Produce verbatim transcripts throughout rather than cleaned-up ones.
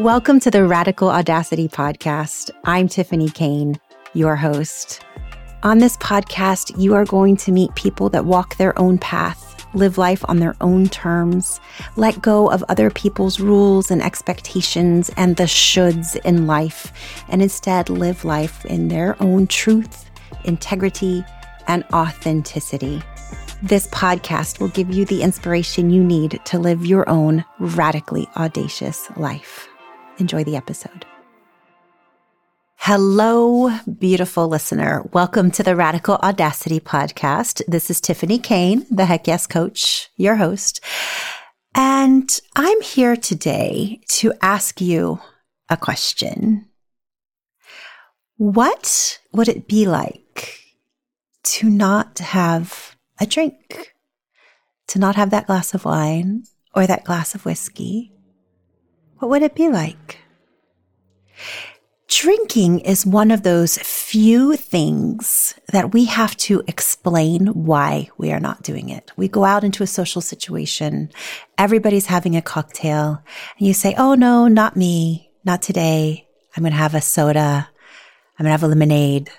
Welcome to the Radical Audacity Podcast. I'm Tiffany Kane, your host. On this podcast, you are going to meet people that walk their own path, live life on their own terms, let go of other people's rules and expectations and the shoulds in life, and instead live life in their own truth, integrity, and authenticity. This podcast will give you the inspiration you need to live your own radically audacious life. Enjoy the episode. Hello, beautiful listener. Welcome to the Radical Audacity Podcast. This is Tiffany Kane, the Heck Yes Coach, your host. And I'm here today to ask you a question. What would it be like to not have a drink, to not have that glass of wine or that glass of whiskey? What would it be like? Drinking is one of those few things that we have to explain why we are not doing it. We go out into a social situation, everybody's having a cocktail, and you say, oh no, not me, not today. I'm going to have a soda. I'm going to have a lemonade.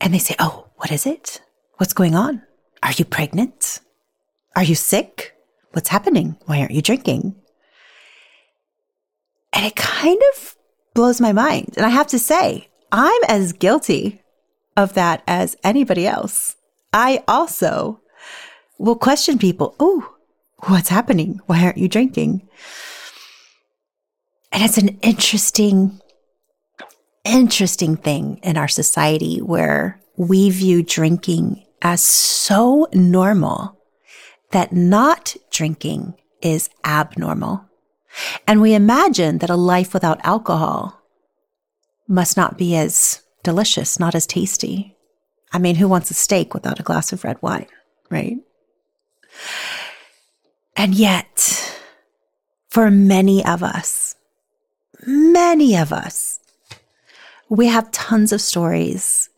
And they say, oh, what is it? What's going on? Are you pregnant? Are you sick? What's happening? Why aren't you drinking? And it kind of blows my mind. And I have to say, I'm as guilty of that as anybody else. I also will question people, oh, what's happening? Why aren't you drinking? And it's an interesting, interesting thing in our society where we view drinking as so normal that not drinking is abnormal. And we imagine that a life without alcohol must not be as delicious, not as tasty. I mean, who wants a steak without a glass of red wine, right? And yet, for many of us, many of us, we have tons of stories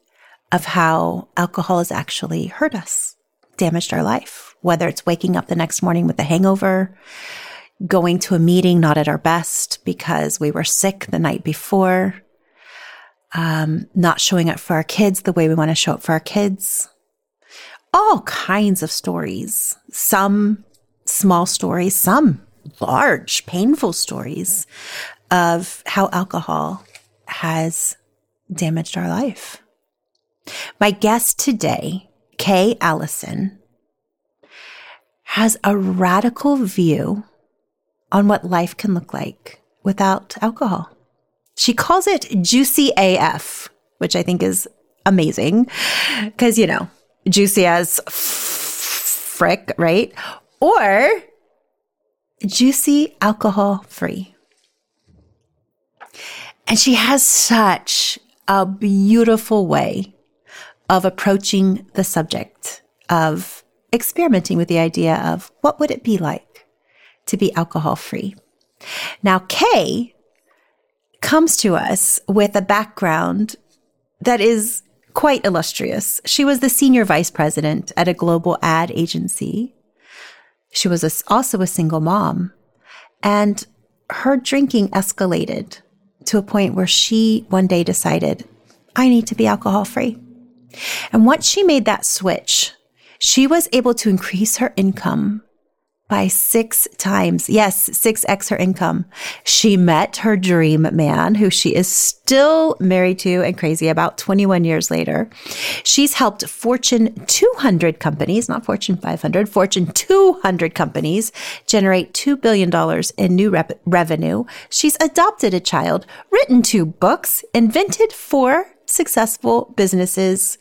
of how alcohol has actually hurt us, damaged our life, whether it's waking up the next morning with a hangover, going to a meeting not at our best because we were sick the night before, um, not showing up for our kids the way we want to show up for our kids. All kinds of stories, some small stories, some large, painful stories of how alcohol has damaged our life. My guest today, Kay Allison, has a radical view on what life can look like without alcohol. She calls it Juicy A F, which I think is amazing because, you know, juicy as frick, right? Or juicy alcohol free. And she has such a beautiful way of approaching the subject of experimenting with the idea of what would it be like to be alcohol-free. Now, Kay comes to us with a background that is quite illustrious. She was the senior vice president at a global ad agency. She was a, also a single mom, and her drinking escalated to a point where she one day decided, I need to be alcohol-free. And once she made that switch, she was able to increase her income by six times. Yes, six X her income. She met her dream man, who she is still married to and crazy about twenty-one years later. She's helped Fortune two hundred companies, not Fortune five hundred, Fortune two hundred companies generate two billion dollars in new rep- revenue. She's adopted a child, written two books, invented four successful businesses,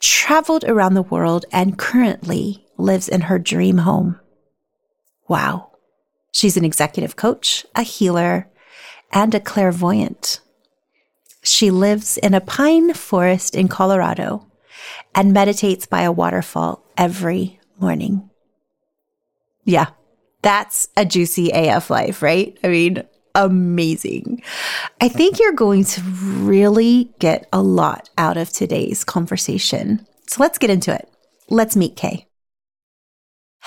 traveled around the world, and currently lives in her dream home. Wow. She's an executive coach, a healer, and a clairvoyant. She lives in a pine forest in Colorado and meditates by a waterfall every morning. Yeah, that's a juicy A F life, right? I mean, amazing. I think you're going to really get a lot out of today's conversation. So let's get into it. Let's meet Kay.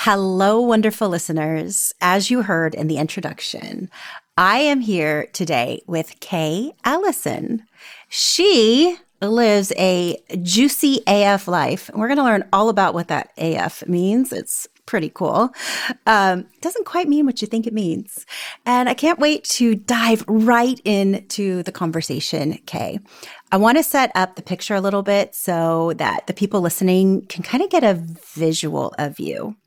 Hello, wonderful listeners. As you heard in the introduction, I am here today with Kay Allison. She lives a juicy A F life. We're going to learn all about what that A F means. It's pretty cool. Um, doesn't quite mean what you think it means. And I can't wait to dive right into the conversation, Kay. I want to set up the picture a little bit so that the people listening can kind of get a visual of you.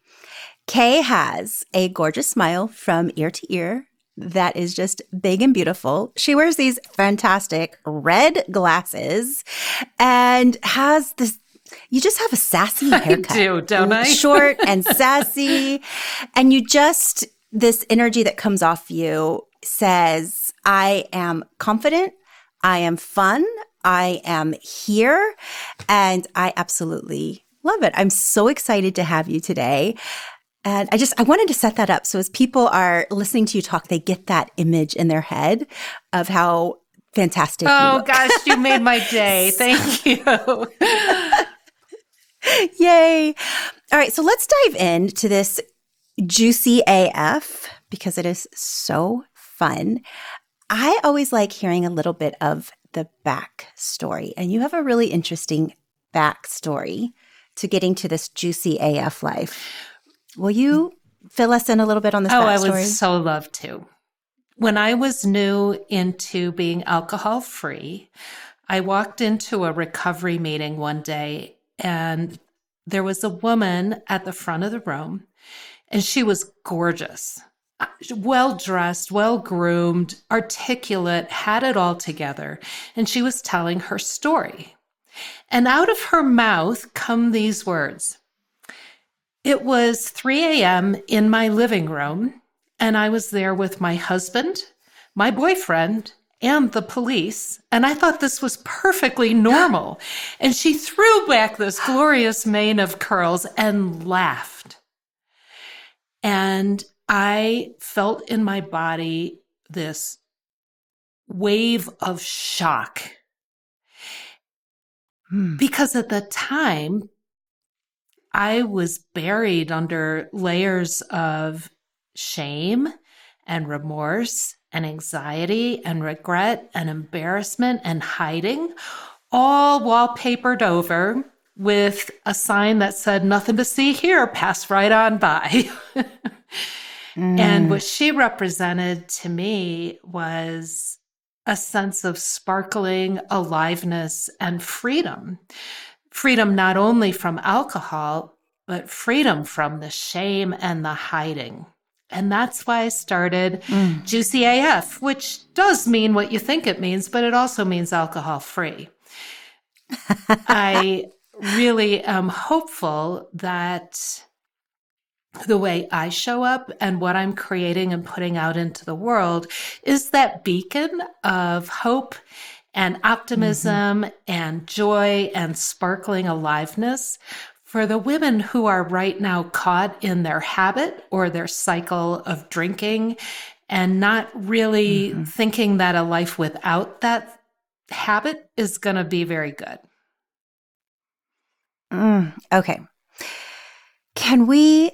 Kay has a gorgeous smile from ear to ear that is just big and beautiful. She wears these fantastic red glasses and has this, you just have a sassy haircut. I do, don't I? Short and sassy. And you just, this energy that comes off you says, I am confident, I am fun, I am here, and I absolutely love it. I'm so excited to have you today. And I just, I wanted to set that up. So as people are listening to you talk, they get that image in their head of how fantastic oh, you look. Oh gosh, you made my day. Thank you. Yay. All right. So let's dive into this juicy A F because it is so fun. I always like hearing a little bit of the backstory, and you have a really interesting backstory to getting to this juicy A F life. Will you fill us in a little bit on this oh, backstory? Oh, I would so love to. When I was new into being alcohol-free, I walked into a recovery meeting one day, and there was a woman at the front of the room, and she was gorgeous, well-dressed, well-groomed, articulate, had it all together, and she was telling her story. And out of her mouth come these words. It was three a.m. in my living room, and I was there with my husband, my boyfriend, and the police, and I thought this was perfectly normal. And she threw back this glorious mane of curls and laughed. And I felt in my body this wave of shock. Hmm. Because at the time, I was buried under layers of shame and remorse and anxiety and regret and embarrassment and hiding, all wallpapered over with a sign that said, nothing to see here, pass right on by. mm. And what she represented to me was a sense of sparkling aliveness and freedom. Freedom not only from alcohol, but freedom from the shame and the hiding. And that's why I started mm. Juicy A F, which does mean what you think it means, but it also means alcohol-free. I really am hopeful that the way I show up and what I'm creating and putting out into the world is that beacon of hope and optimism mm-hmm. and joy and sparkling aliveness for the women who are right now caught in their habit or their cycle of drinking and not really mm-hmm. thinking that a life without that habit is going to be very good. Mm, okay. Can we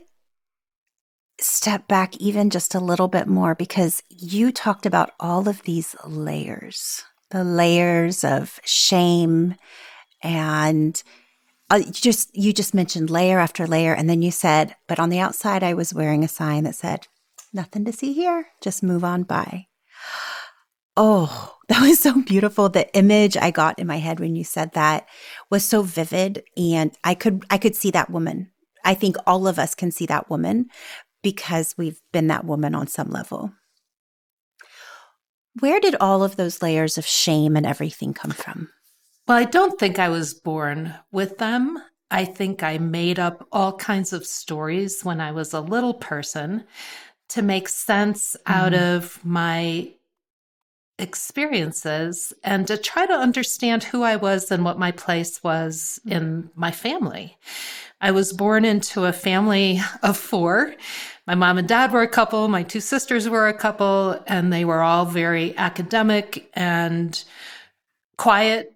step back even just a little bit more? Because you talked about all of these layers. The layers of shame, and uh, you just you just mentioned layer after layer, and then you said, but on the outside, I was wearing a sign that said, nothing to see here, just move on by. Oh, that was so beautiful. The image I got in my head when you said that was so vivid, and I could I could see that woman. I think all of us can see that woman because we've been that woman on some level. Where did all of those layers of shame and everything come from? Well, I don't think I was born with them. I think I made up all kinds of stories when I was a little person to make sense mm-hmm. out of my experiences and to try to understand who I was and what my place was mm-hmm. in my family. I was born into a family of four. My mom and dad were a couple, my two sisters were a couple, and they were all very academic and quiet.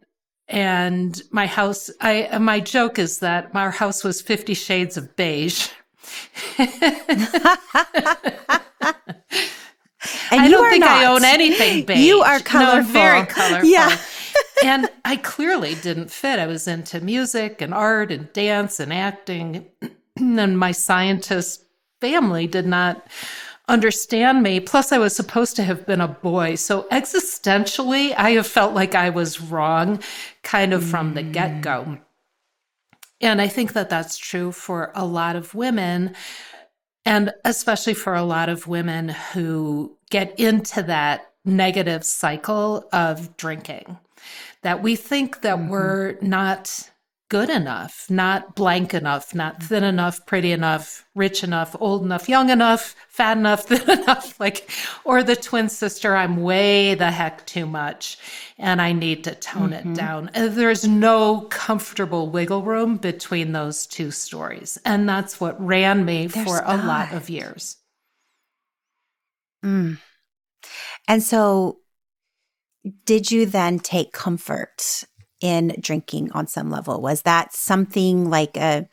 And my house, I my joke is that our house was fifty shades of beige. And I you don't are think not. I own anything beige. You are colorful. No, very colorful. Yeah. And I clearly didn't fit. I was into music and art and dance and acting. And my scientist family did not understand me. Plus, I was supposed to have been a boy. So existentially, I have felt like I was wrong kind of from mm. the get-go. And I think that that's true for a lot of women, and especially for a lot of women who get into that negative cycle of drinking, that we think that mm-hmm. we're not good enough, not blank enough, not thin enough, pretty enough, rich enough, old enough, young enough, fat enough, thin enough, like, or the twin sister, I'm way the heck too much and I need to tone mm-hmm. it down. There's no comfortable wiggle room between those two stories. And that's what ran me There's for not. a lot of years. Mm. And so did you then take comfort in drinking on some level? Was that something like a,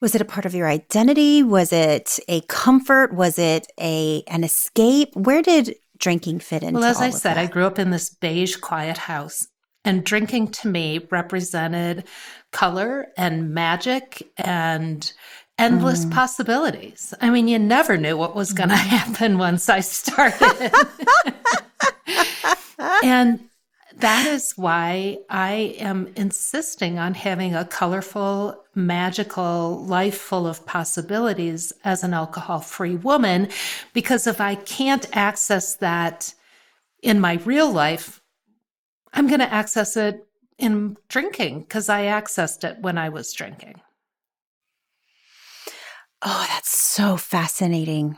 was it a part of your identity? Was it a comfort? Was it a an escape? Where did drinking fit into all of that? Well, as I said, I grew up in this beige, quiet house, and drinking to me represented color and magic and endless mm. possibilities. I mean, you never knew what was going to mm. happen once I started. And that is why I am insisting on having a colorful, magical life full of possibilities as an alcohol-free woman, because if I can't access that in my real life, I'm going to access it in drinking, because I accessed it when I was drinking. Oh, that's so fascinating.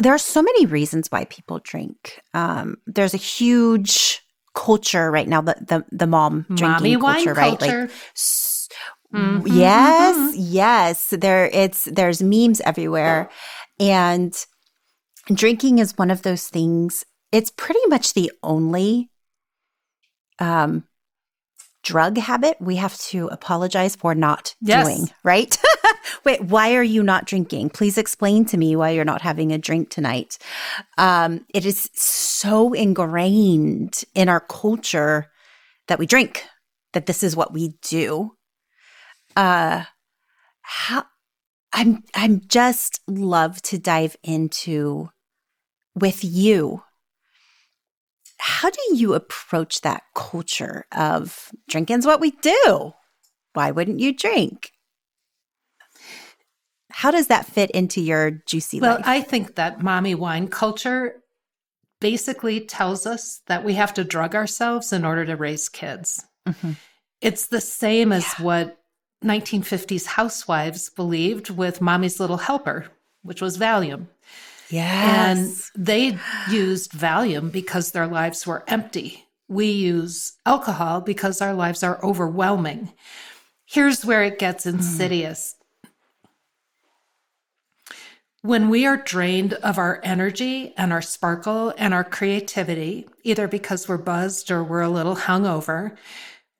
There are so many reasons why people drink. Um, there's a huge culture right now, the the, the mom drinking Mommy culture, wine right? Culture. Like, s- mm-hmm, yes, mm-hmm. yes. There, it's there's memes everywhere, yeah. And drinking is one of those things. It's pretty much the only um, drug habit we have to apologize for not yes. doing. Right? Wait, why are you not drinking? Please explain to me why you're not having a drink tonight. Um, it is so ingrained in our culture that we drink, that this is what we do. Uh, how? I'm I'm just love to dive into with you. How do you approach that culture of drinking's what we do? Why wouldn't you drink? How does that fit into your juicy well, life? Well, I think that mommy wine culture basically tells us that we have to drug ourselves in order to raise kids. Mm-hmm. It's the same as yeah. what nineteen fifties housewives believed with Mommy's Little Helper, which was Valium. Yes. And they used Valium because their lives were empty. We use alcohol because our lives are overwhelming. Here's where it gets insidious. Mm. When we are drained of our energy and our sparkle and our creativity, either because we're buzzed or we're a little hungover,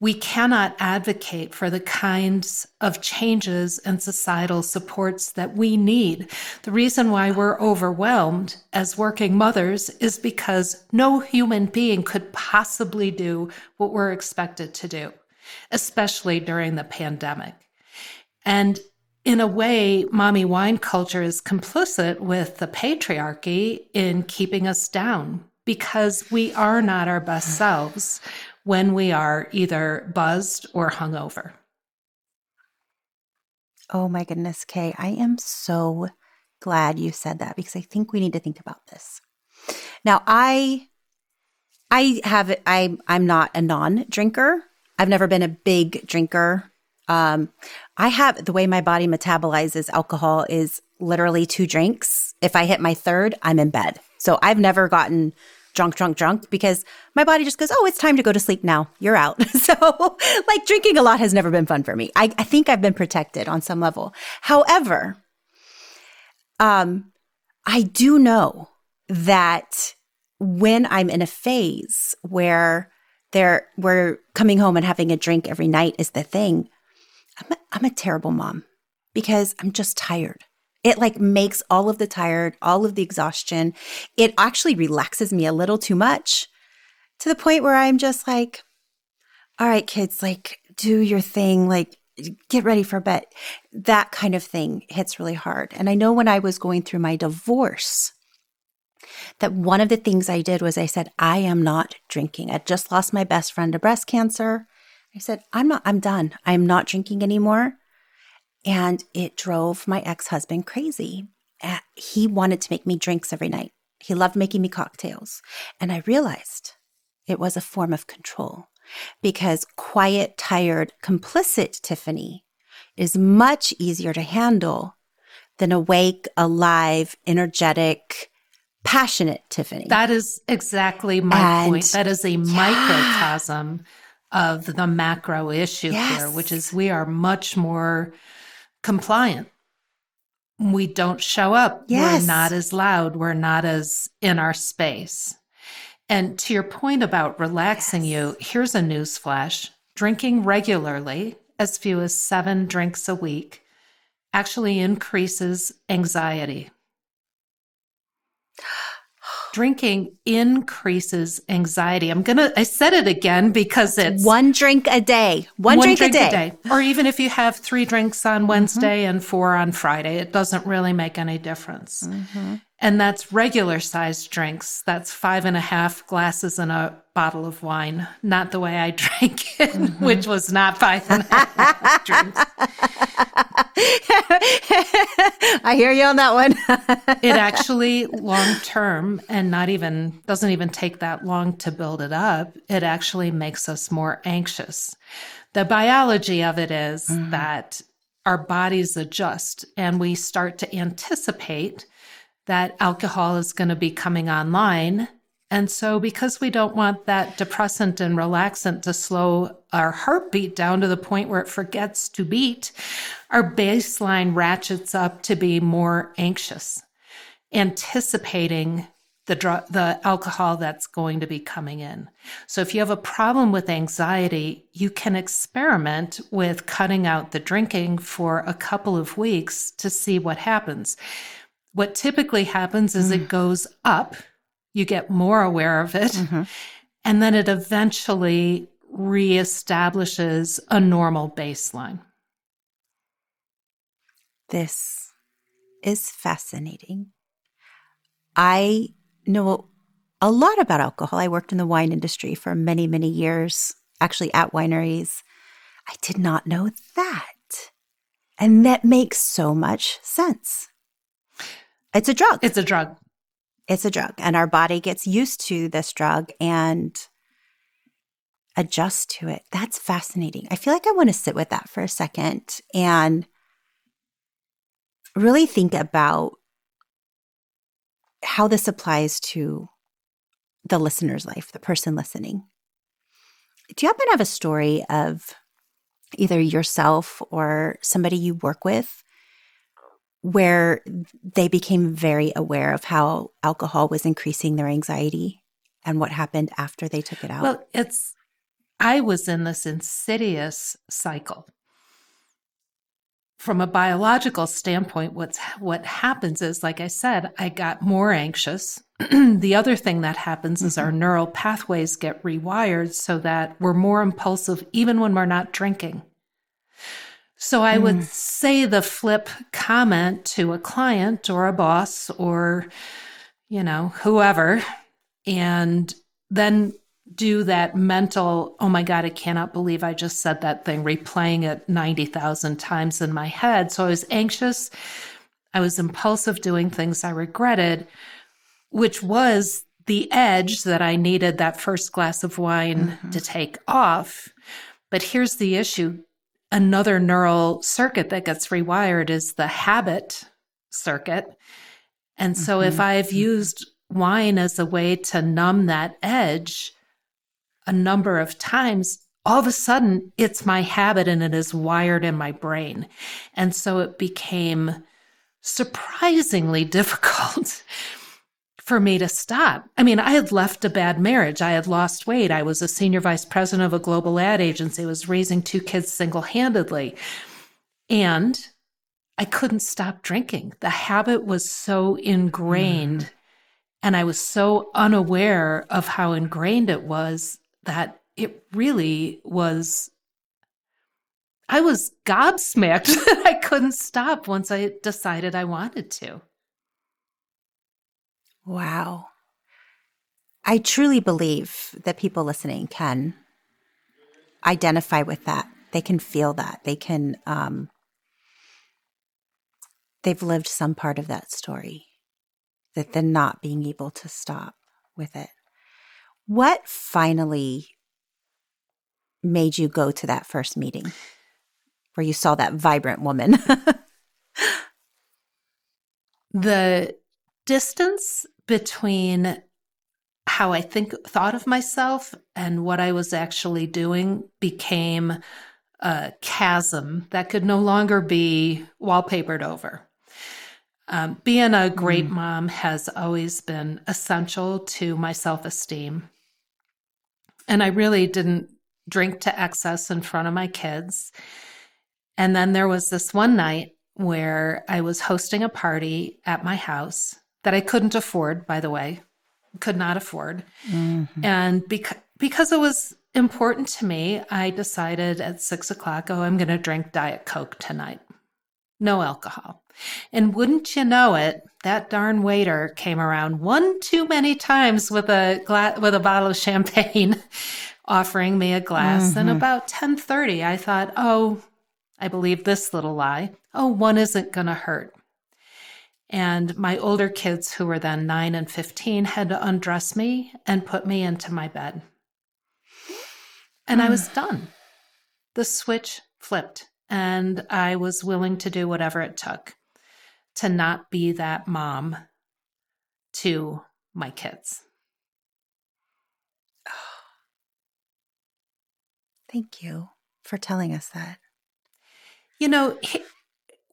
we cannot advocate for the kinds of changes and societal supports that we need. The reason why we're overwhelmed as working mothers is because no human being could possibly do what we're expected to do, especially during the pandemic. And in a way, mommy wine culture is complicit with the patriarchy in keeping us down, because we are not our best selves when we are either buzzed or hungover. Oh my goodness, Kay. I am so glad you said that, because I think we need to think about this. Now, I I have I I'm not a non-drinker. I've never been a big drinker. Um, I have, the way my body metabolizes alcohol is literally two drinks. If I hit my third, I'm in bed. So I've never gotten drunk, drunk, drunk, because my body just goes, oh, it's time to go to sleep now. You're out. So like drinking a lot has never been fun for me. I, I think I've been protected on some level. However, um, I do know that when I'm in a phase where there, where coming home and having a drink every night is the thing, I'm a, I'm a terrible mom because I'm just tired. It like makes all of the tired, all of the exhaustion. It actually relaxes me a little too much to the point where I'm just like, all right, kids, like do your thing, like get ready for bed. That kind of thing hits really hard. And I know when I was going through my divorce, that one of the things I did was I said, I am not drinking. I just lost my best friend to breast cancer. I said, I'm not, I'm done. I'm not drinking anymore. And it drove my ex-husband crazy. He wanted to make me drinks every night. He loved making me cocktails. And I realized it was a form of control because quiet, tired, complicit Tiffany is much easier to handle than awake, alive, energetic, passionate Tiffany. That is exactly my and, point. That is a yeah. microcosm of the macro issue yes. here, which is we are much more compliant. We don't show up. Yes. We're not as loud. We're not as in our space. And to your point about relaxing yes. you, here's a newsflash. Drinking regularly, as few as seven drinks a week, actually increases anxiety. Drinking increases anxiety. I'm going to, I said it again because it's one drink a day, one, one drink, drink a, day. a day. Or even if you have three drinks on Wednesday mm-hmm. and four on Friday, it doesn't really make any difference. Mm-hmm. And that's regular sized drinks. That's five and a half glasses in a bottle of wine. Not the way I drank it, mm-hmm. which was not five and a half drinks. I hear you on that one. It actually long-term and not even, doesn't even take that long to build it up. It actually makes us more anxious. The biology of it is mm-hmm. that our bodies adjust and we start to anticipate that alcohol is going to be coming online. And so because we don't want that depressant and relaxant to slow our heartbeat down to the point where it forgets to beat, our baseline ratchets up to be more anxious, anticipating the dr- the alcohol that's going to be coming in. So if you have a problem with anxiety, you can experiment with cutting out the drinking for a couple of weeks to see what happens. What typically happens is mm. it goes up, you get more aware of it, mm-hmm. and then it eventually reestablishes a normal baseline. This is fascinating. I know a lot about alcohol. I worked in the wine industry for many, many years, actually at wineries. I did not know that. And that makes so much sense. It's a drug. It's a drug. It's a drug. And our body gets used to this drug and adjusts to it. That's fascinating. I feel like I want to sit with that for a second and really think about how this applies to the listener's life, the person listening. Do you happen to have a story of either yourself or somebody you work with where they became very aware of how alcohol was increasing their anxiety and what happened after they took it out? Well, it's, I was in this insidious cycle. From a biological standpoint, what's, what happens is, like I said, I got more anxious. The other thing that happens mm-hmm. is our neural pathways get rewired so that we're more impulsive even when we're not drinking. So I would mm. say the flip comment to a client or a boss or, you know, whoever, and then do that mental, oh my God, I cannot believe I just said that thing, replaying it ninety thousand times in my head. So I was anxious. I was impulsive, doing things I regretted, which was the edge that I needed that first glass of wine mm-hmm. to take off. But here's the issue. Another neural circuit that gets rewired is the habit circuit. And so mm-hmm. if I've used wine as a way to numb that edge a number of times, all of a sudden it's my habit and it is wired in my brain. And so it became surprisingly difficult for me to stop. I mean, I had left a bad marriage. I had lost weight. I was a senior vice president of a global ad agency. I was raising two kids single-handedly. And I couldn't stop drinking. The habit was so ingrained, mm. and I was so unaware of how ingrained it was that it really was, I was gobsmacked that I couldn't stop once I decided I wanted to. Wow. I truly believe that people listening can identify with that. They can feel that. They can, um, they've lived some part of that story, that the not being able to stop with it. What finally made you go to that first meeting where you saw that vibrant woman? The distance between how I think thought of myself and what I was actually doing became a chasm that could no longer be wallpapered over. Um, being a great mm. mom has always been essential to my self-esteem. And I really didn't drink to excess in front of my kids. And then there was this one night where I was hosting a party at my house that I couldn't afford, by the way, could not afford. Mm-hmm. And beca- because it was important to me, I decided at six o'clock, oh, I'm going to drink Diet Coke tonight. No alcohol. And wouldn't you know it, that darn waiter came around one too many times with a gla- with a bottle of champagne, offering me a glass. Mm-hmm. And about ten thirty, I thought, oh, I believe this little lie. Oh, one isn't going to hurt. And my older kids, who were then nine and fifteen, had to undress me and put me into my bed. And mm. I was done. The switch flipped, and I was willing to do whatever it took to not be that mom to my kids. Thank you for telling us that. You know,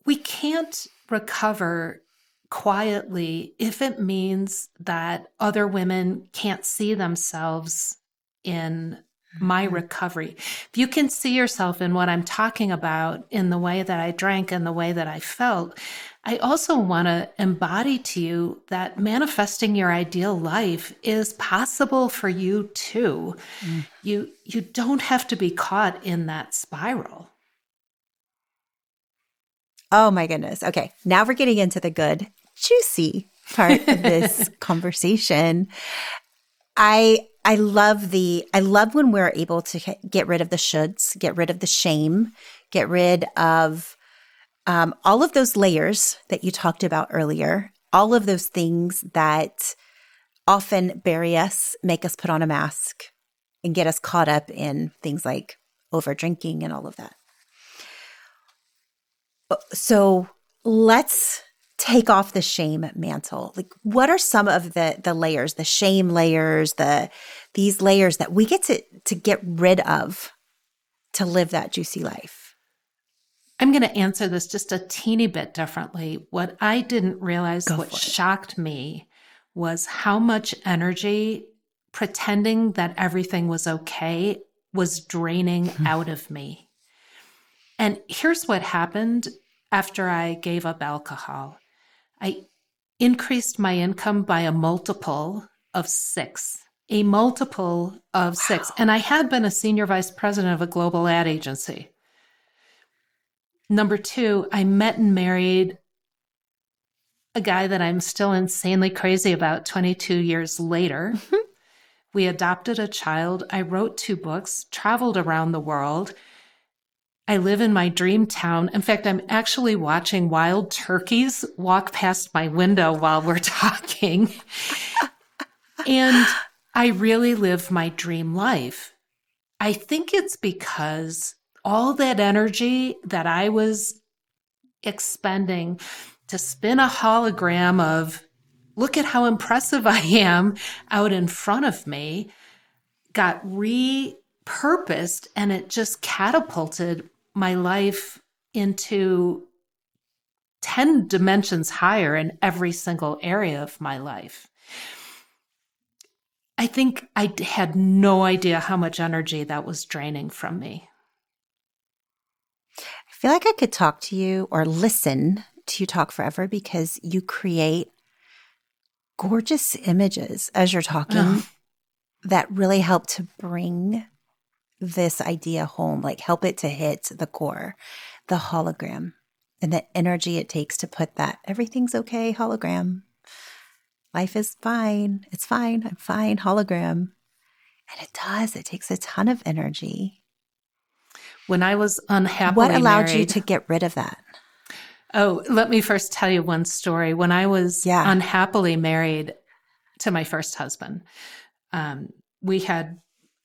we can't recover quietly if it means that other women can't see themselves in my recovery. If you can see yourself in what I'm talking about, in the way that I drank and the way that I felt, I also want to embody to you that manifesting your ideal life is possible for you too. Mm. You you don't have to be caught in that spiral. Oh my goodness. Okay. Now we're getting into the good, juicy part of this conversation. I I love the I love when we're able to get rid of the shoulds, get rid of the shame, get rid of um, all of those layers that you talked about earlier, all of those things that often bury us, make us put on a mask, and get us caught up in things like over drinking and all of that. So let's take off the shame mantle. Like, what are some of the the layers, the shame layers, the these layers that we get to to get rid of to live that juicy life? I'm going to answer this just a teeny bit differently. What I didn't realize, Go what shocked me, was how much energy pretending that everything was okay was draining mm-hmm. out of me. And here's what happened after I gave up alcohol. I increased my income by a multiple of six, a multiple of wow. six. And I had been a senior vice president of a global ad agency. Number two, I met and married a guy that I'm still insanely crazy about twenty-two years later. We adopted a child. I wrote two books, traveled around the world. I live in my dream town. In fact, I'm actually watching wild turkeys walk past my window while we're talking. And I really live my dream life. I think it's because all that energy that I was expending to spin a hologram of, look at how impressive I am out in front of me, got repurposed, and it just catapulted my life into ten dimensions higher in every single area of my life. I think I had no idea how much energy that was draining from me. I feel like I could talk to you or listen to you talk forever because you create gorgeous images as you're talking oh. that really help to bring this idea home, like help it to hit the core, the hologram, and the energy it takes to put that everything's okay hologram. Life is fine. It's fine. I'm fine hologram. And it does. It takes a ton of energy. When I was unhappily married. What allowed married, you to get rid of that? Oh, let me first tell you one story. When I was yeah. unhappily married to my first husband, um, we had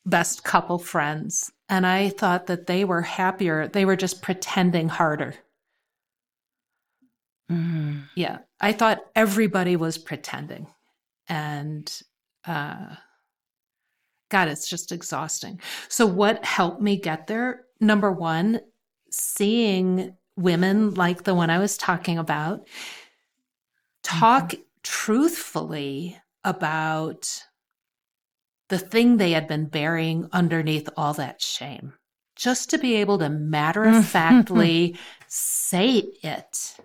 best couple friends, and I thought that they were happier. They were just pretending harder. Mm. Yeah. I thought everybody was pretending. And uh, God, it's just exhausting. So what helped me get there? Number one, seeing women like the one I was talking about talk mm-hmm. truthfully about the thing they had been burying underneath all that shame, just to be able to matter-of-factly say it.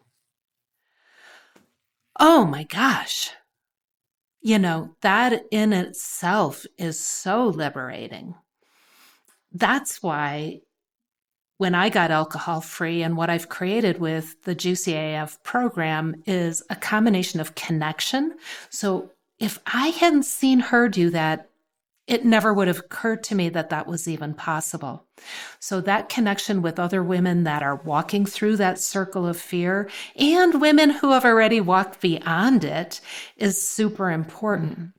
Oh my gosh. You know, that in itself is so liberating. That's why when I got alcohol free, and what I've created with the Juicy A F program is a combination of connection. So if I hadn't seen her do that, it never would have occurred to me that that was even possible. So that connection with other women that are walking through that circle of fear, and women who have already walked beyond it, is super important.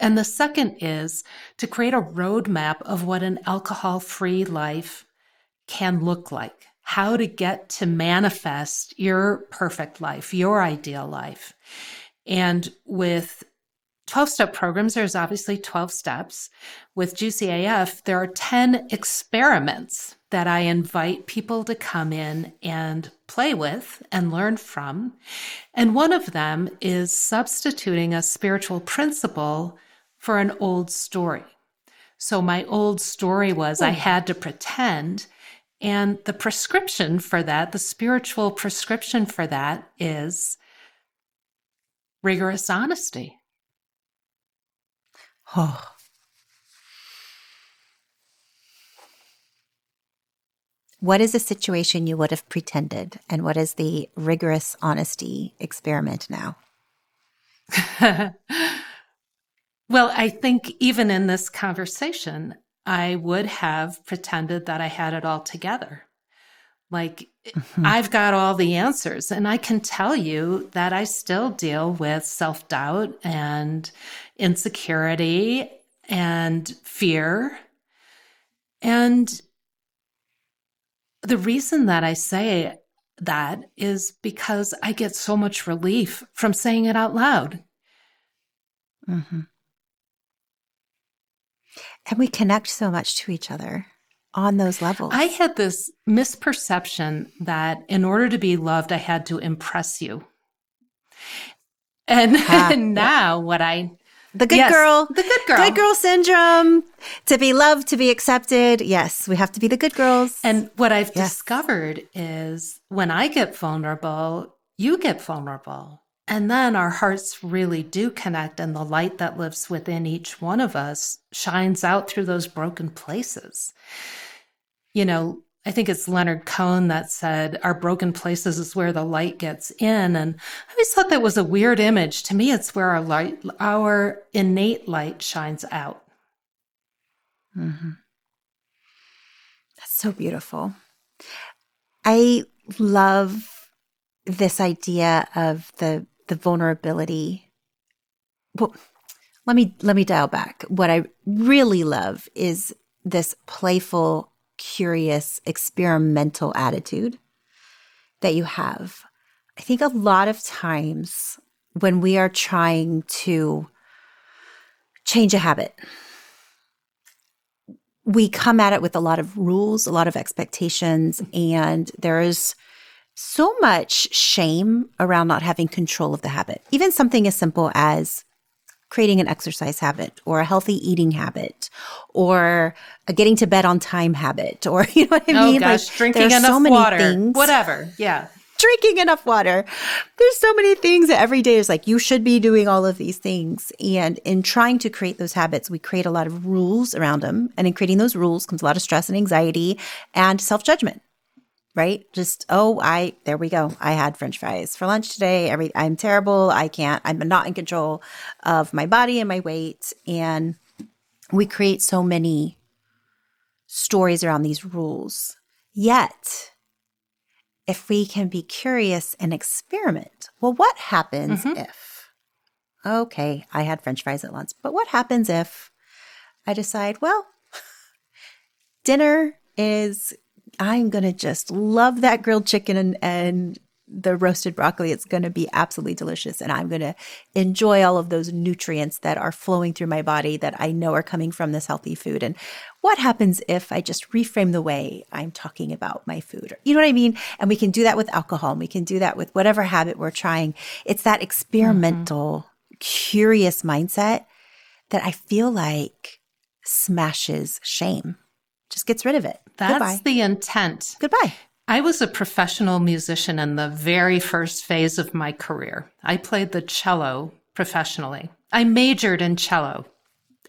And the second is to create a roadmap of what an alcohol-free life can look like, how to get to manifest your perfect life, your ideal life. And with twelve-step programs, there's obviously twelve steps. With Juicy A F, there are ten experiments that I invite people to come in and play with and learn from. And one of them is substituting a spiritual principle for an old story. So my old story was I had to pretend, and the prescription for that, the spiritual prescription for that, is rigorous honesty. Oh. What is a situation you would have pretended, and what is the rigorous honesty experiment now? Well, I think even in this conversation, I would have pretended that I had it all together. Like, mm-hmm. I've got all the answers, and I can tell you that I still deal with self-doubt and insecurity and fear. And the reason that I say that is because I get so much relief from saying it out loud. Mm-hmm. And we connect so much to each other on those levels. I had this misperception that in order to be loved, I had to impress you. And, ah, and now yeah. what I... The good yes, girl. The good girl. Good girl syndrome. To be loved, to be accepted. Yes, we have to be the good girls. And what I've yes. discovered is when I get vulnerable, you get vulnerable. And then our hearts really do connect, and the light that lives within each one of us shines out through those broken places. You know, I think it's Leonard Cohen that said, our broken places is where the light gets in. And I always thought that was a weird image. To me, it's where our light, our innate light shines out. Mm-hmm. That's so beautiful. I love this idea of the the vulnerability. Well, let me let me dial back. What I really love is this playful, curious, experimental attitude that you have. I think a lot of times when we are trying to change a habit, we come at it with a lot of rules, a lot of expectations, and there is so much shame around not having control of the habit. Even something as simple as creating an exercise habit or a healthy eating habit or a getting to bed on time habit or, you know what I mean? Oh gosh, like, drinking enough so many water, things. Whatever. Yeah. Drinking enough water. There's so many things that every day is like, you should be doing all of these things. And in trying to create those habits, we create a lot of rules around them. And in creating those rules comes a lot of stress and anxiety and self-judgment. Right? Just, oh, I, there we go. I had French fries for lunch today. Every, I'm terrible. I can't, I'm not in control of my body and my weight. And we create so many stories around these rules. Yet, if we can be curious and experiment, well, what happens mm-hmm. if, okay, I had French fries at lunch, but what happens if I decide, well, dinner is I'm going to just love that grilled chicken and, and the roasted broccoli. It's going to be absolutely delicious. And I'm going to enjoy all of those nutrients that are flowing through my body that I know are coming from this healthy food. And what happens if I just reframe the way I'm talking about my food? You know what I mean? And we can do that with alcohol. And we can do that with whatever habit we're trying. It's that experimental, mm-hmm. curious mindset that I feel like smashes shame. Just gets rid of it. That's Goodbye. The intent. Goodbye. I was a professional musician in the very first phase of my career. I played the cello professionally. I majored in cello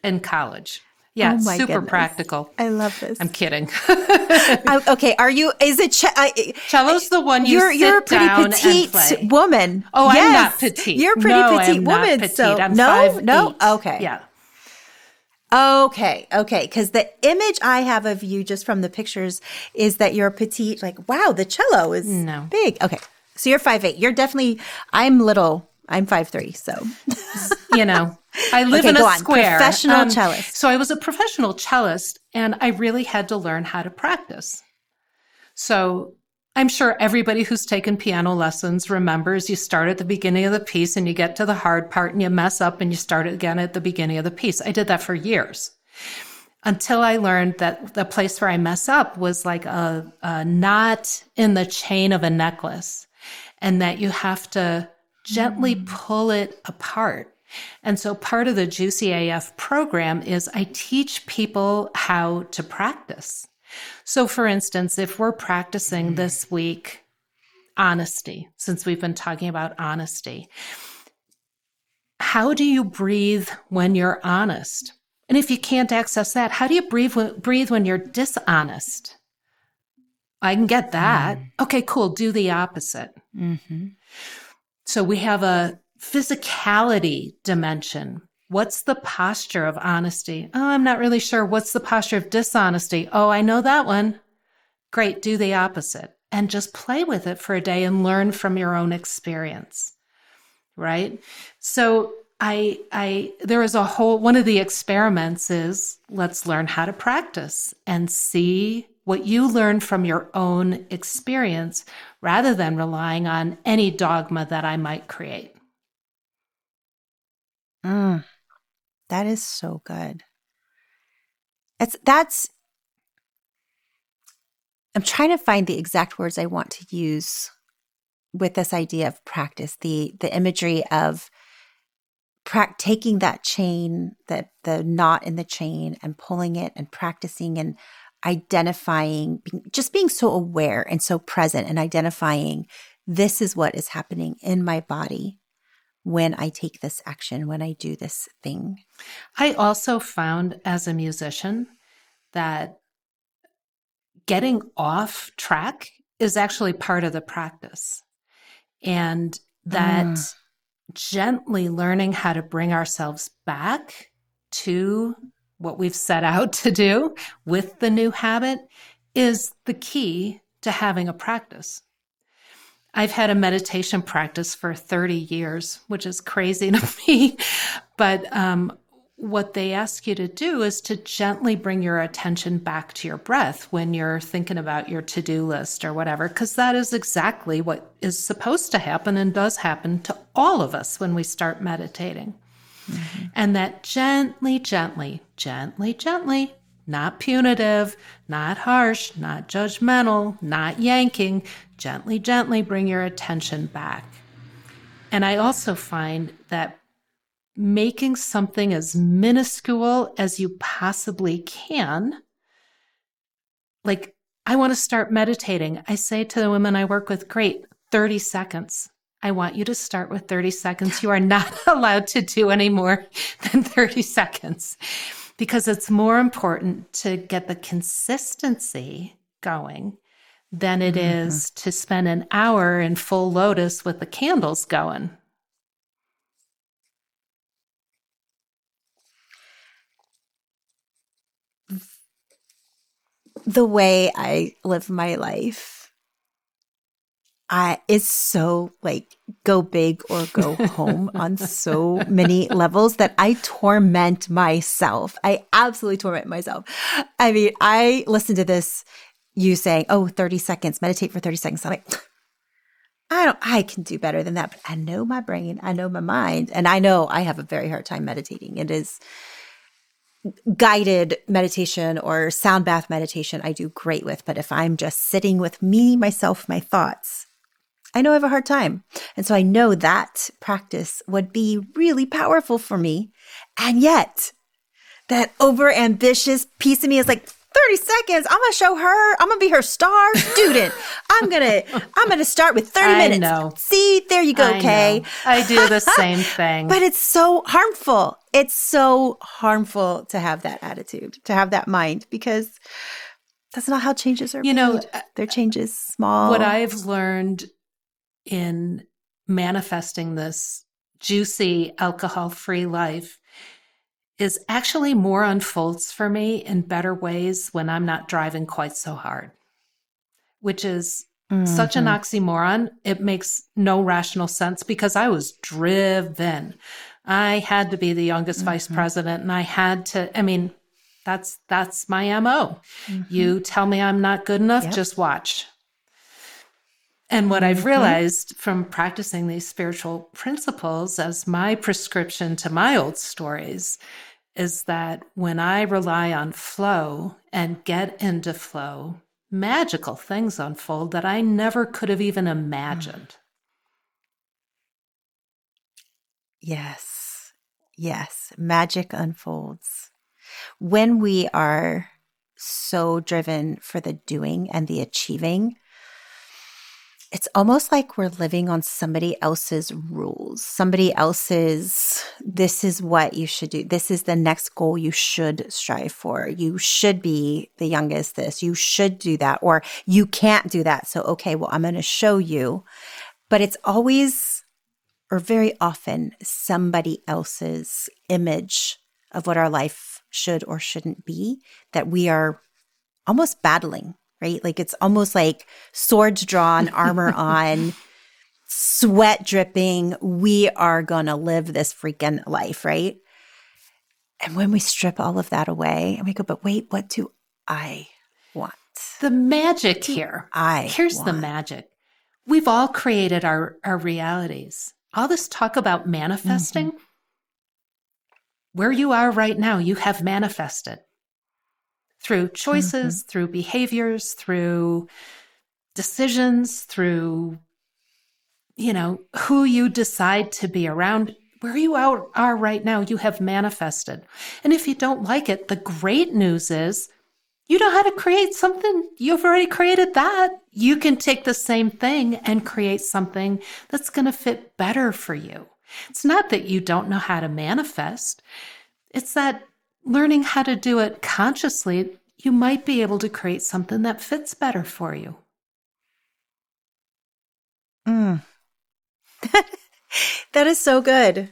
in college. Yeah, oh super goodness. Practical. I love this. I'm kidding. I, okay, are you, is it, ce- I, cello's the one you you're, sit you're a pretty down petite woman. Oh, yes. I'm not petite. You're a pretty no, petite I'm woman. Not petite. So, I'm no, five no, eight. Okay. Yeah. Okay, okay, because the image I have of you just from the pictures is that you're petite, like, wow, the cello is no. big. Okay, so you're five eight. You're definitely, I'm little, I'm five three, so. You know, I live okay, in a on. Square. Professional um, cellist. So I was a professional cellist, and I really had to learn how to practice. So I'm sure everybody who's taken piano lessons remembers you start at the beginning of the piece and you get to the hard part and you mess up and you start again at the beginning of the piece. I did that for years until I learned that the place where I mess up was like a, a knot in the chain of a necklace and that you have to gently pull it apart. And so part of the Juicy A F program is I teach people how to practice. So, for instance, if we're practicing this week honesty, since we've been talking about honesty, how do you breathe when you're honest? And if you can't access that, how do you breathe when, breathe when you're dishonest? I can get that. Mm. Okay, cool. Do the opposite. Mm-hmm. So we have a physicality dimension. What's the posture of honesty? Oh, I'm not really sure. What's the posture of dishonesty? Oh, I know that one. Great, do the opposite. And just play with it for a day and learn from your own experience, right? So I, I, there is a whole, one of the experiments is let's learn how to practice and see what you learn from your own experience rather than relying on any dogma that I might create. Mm. That is so good. It's that's. I'm trying to find the exact words I want to use with this idea of practice. the The imagery of pra- taking that chain, the the knot in the chain, and pulling it, and practicing, and identifying, just being so aware and so present, and identifying this is what is happening in my body when I take this action, when I do this thing. I also found as a musician that getting off track is actually part of the practice. And that mm. gently learning how to bring ourselves back to what we've set out to do with the new habit is the key to having a practice. I've had a meditation practice for thirty years, which is crazy to me. But um, what they ask you to do is to gently bring your attention back to your breath when you're thinking about your to-do list or whatever, because that is exactly what is supposed to happen and does happen to all of us when we start meditating. Mm-hmm. And that gently, gently, gently, gently, not punitive, not harsh, not judgmental, not yanking. Gently, gently bring your attention back. And I also find that making something as minuscule as you possibly can. Like, I want to start meditating. I say to the women I work with, great, thirty seconds. I want you to start with thirty seconds. You are not allowed to do any more than thirty seconds because it's more important to get the consistency going than it mm-hmm. is to spend an hour in full lotus with the candles going. The way I live my life, I it's so like go big or go home on so many levels that I torment myself. I absolutely torment myself. I mean, I listen to this, you saying, oh, thirty seconds, meditate for thirty seconds. I'm like, I don't, I can do better than that. But I know my brain, I know my mind, and I know I have a very hard time meditating. It is guided meditation or sound bath meditation I do great with. But if I'm just sitting with me, myself, my thoughts, I know I have a hard time. And so I know that practice would be really powerful for me. And yet that overambitious piece of me is like, thirty seconds, I'm going to show her, I'm going to be her star student. I'm going to, I'm going to start with thirty I minutes. Know. See, there you go, I Kay. Know. I do the same thing. But it's so harmful. It's so harmful to have that attitude, to have that mind, because that's not how changes are you made. know, their changes small. What I've learned in manifesting this juicy, alcohol-free life is actually more unfolds for me in better ways when I'm not driving quite so hard, which is mm-hmm. such an oxymoron. It makes no rational sense because I was driven. I had to be the youngest mm-hmm. vice president, and I had to, I mean, that's that's my M O. Mm-hmm. You tell me I'm not good enough, yep. just watch. And what mm-hmm. I've realized from practicing these spiritual principles as my prescription to my old stories is that when I rely on flow and get into flow, magical things unfold that I never could have even imagined. Yes, yes, magic unfolds. When we are so driven for the doing and the achieving, it's almost like we're living on somebody else's rules, somebody else's, this is what you should do. This is the next goal you should strive for. You should be the youngest this. You should do that, or you can't do that. So, okay, well, I'm going to show you. But it's always, or very often, somebody else's image of what our life should or shouldn't be that we are almost battling. Right? Like it's almost like swords drawn, armor on, sweat dripping. We are going to live this freaking life, right? And when we strip all of that away and we go, but wait, what do I want? The magic here. I Here's want. the magic. We've all created our, our realities. All this talk about manifesting, mm-hmm. where you are right now, you have manifested. Through choices, mm-hmm. through behaviors, through decisions, through, you know, who you decide to be around, where you are right now, you have manifested. And if you don't like it, the great news is you know how to create something. You've already created that. You can take the same thing and create something that's going to fit better for you. It's not that you don't know how to manifest. It's that learning how to do it consciously, you might be able to create something that fits better for you. Mm. That is so good.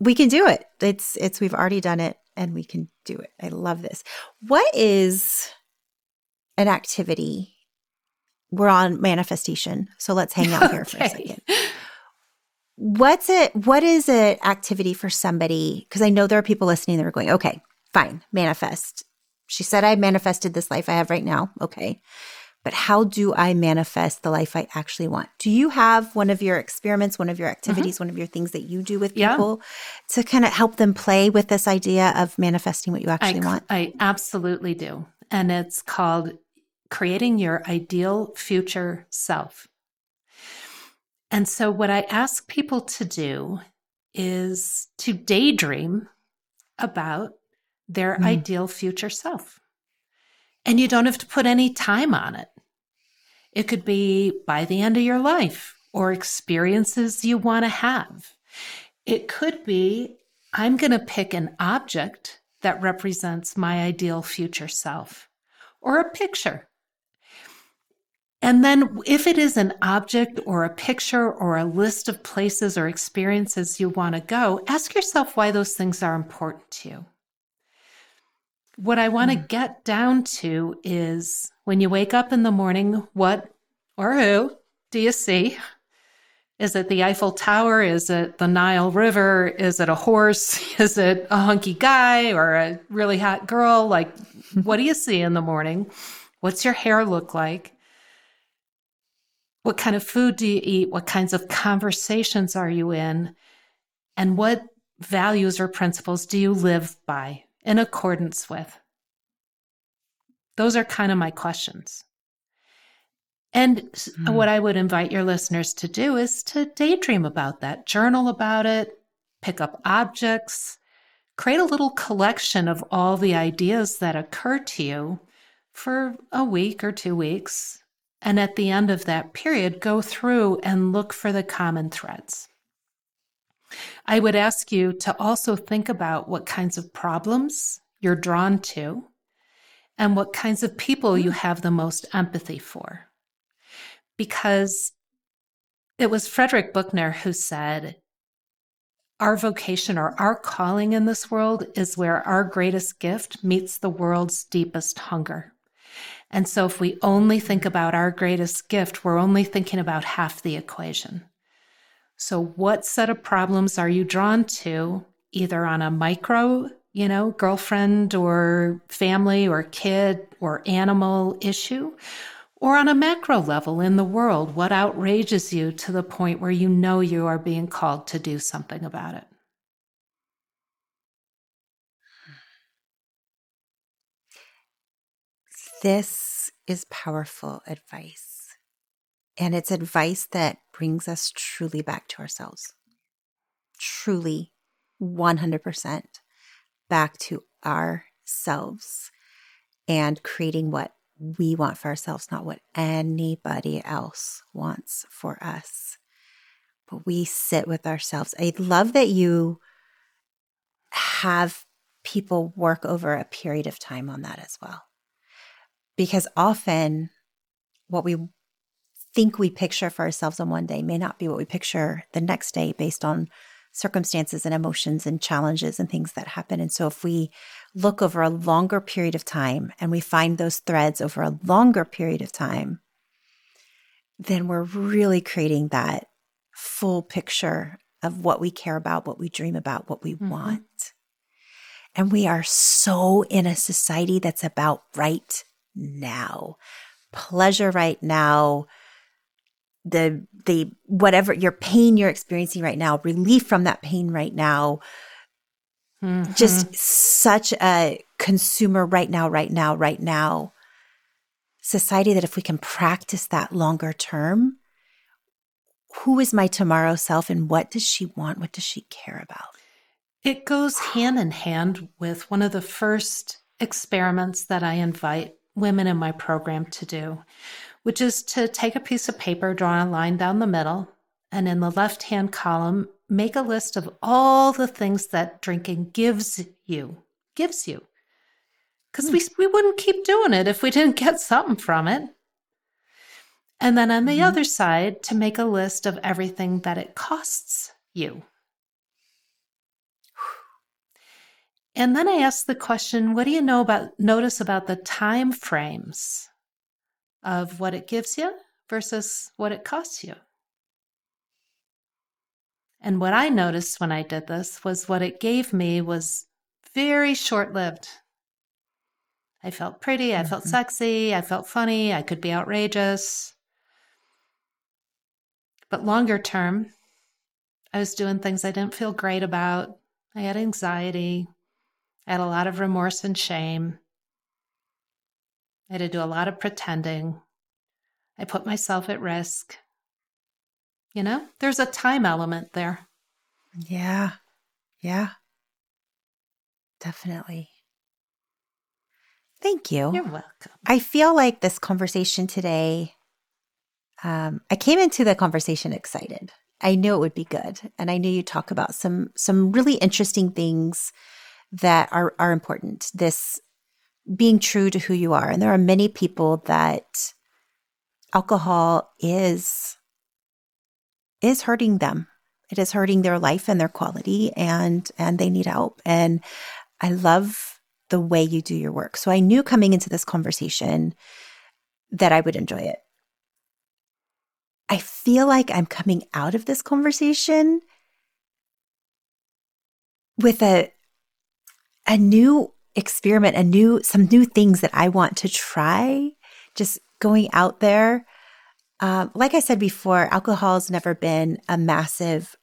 We can do it. It's it's we've already done it and we can do it. I love this. What is an activity? We're on manifestation, so let's hang out okay. here for a second. What's it? What is an activity for somebody? Because I know there are people listening that are going, okay, fine, manifest. She said, I manifested this life I have right now. Okay. But how do I manifest the life I actually want? Do you have one of your experiments, one of your activities, mm-hmm. one of your things that you do with people yeah. to kind of help them play with this idea of manifesting what you actually I, want? I absolutely do. And it's called Creating Your Ideal Future Self. And so what I ask people to do is to daydream about their mm. ideal future self. And you don't have to put any time on it. It could be by the end of your life or experiences you want to have. It could be, I'm going to pick an object that represents my ideal future self, or a picture. And then if it is an object or a picture or a list of places or experiences you want to go, ask yourself why those things are important to you. What I want to mm. get down to is, when you wake up in the morning, what or who do you see? Is it the Eiffel Tower? Is it the Nile River? Is it a horse? Is it a hunky guy or a really hot girl? Like, what do you see in the morning? What's your hair look like? What kind of food do you eat? What kinds of conversations are you in? And what values or principles do you live by in accordance with? Those are kind of my questions. And mm. what I would invite your listeners to do is to daydream about that, journal about it, pick up objects, create a little collection of all the ideas that occur to you for a week or two weeks. And at the end of that period, go through and look for the common threads. I would ask you to also think about what kinds of problems you're drawn to and what kinds of people you have the most empathy for. Because it was Frederick Buchner who said, our vocation or our calling in this world is where our greatest gift meets the world's deepest hunger. And so if we only think about our greatest gift, we're only thinking about half the equation. So what set of problems are you drawn to, either on a micro, you know, girlfriend or family or kid or animal issue, or on a macro level in the world? What outrages you to the point where you know you are being called to do something about it? This is powerful advice, and it's advice that brings us truly back to ourselves, truly one hundred percent back to ourselves and creating what we want for ourselves, not what anybody else wants for us. But we sit with ourselves. I love that you have people work over a period of time on that as well. Because often what we think we picture for ourselves on one day may not be what we picture the next day based on circumstances and emotions and challenges and things that happen. And so if we look over a longer period of time and we find those threads over a longer period of time, then we're really creating that full picture of what we care about, what we dream about, what we mm-hmm. want. And we are so in a society that's about right now, pleasure right now, the the whatever your pain you're experiencing right now, relief from that pain right now, mm-hmm. just such a consumer right now, right now, right now society that if we can practice that longer term, who is my tomorrow self and what does she want? What does she care about? It goes hand in hand with one of the first experiments that I invite women in my program to do, which is to take a piece of paper, draw a line down the middle, and in the left-hand column, make a list of all the things that drinking gives you, gives you. Because we, we wouldn't keep doing it if we didn't get something from it. And then on the mm-hmm. other side, to make a list of everything that it costs you. And then I asked the question, what do you know about, notice about the time frames of what it gives you versus what it costs you? And what I noticed when I did this was what it gave me was very short-lived. I felt pretty, I mm-hmm. felt sexy, I felt funny, I could be outrageous. But longer term, I was doing things I didn't feel great about. I had anxiety. I had a lot of remorse and shame. I had to do a lot of pretending. I put myself at risk. You know, there's a time element there. Yeah, yeah, definitely. Thank you. You're welcome. I feel like this conversation today, um, I came into the conversation excited. I knew it would be good. And I knew you'd talk about some some really interesting things that are, are important. This being true to who you are. And there are many people that alcohol is is hurting them. It is hurting their life and their quality, and and they need help. And I love the way you do your work. So I knew coming into this conversation that I would enjoy it. I feel like I'm coming out of this conversation with a a new experiment, a new some new things that I want to try, just going out there. Uh, like I said before, alcohol has never been a massive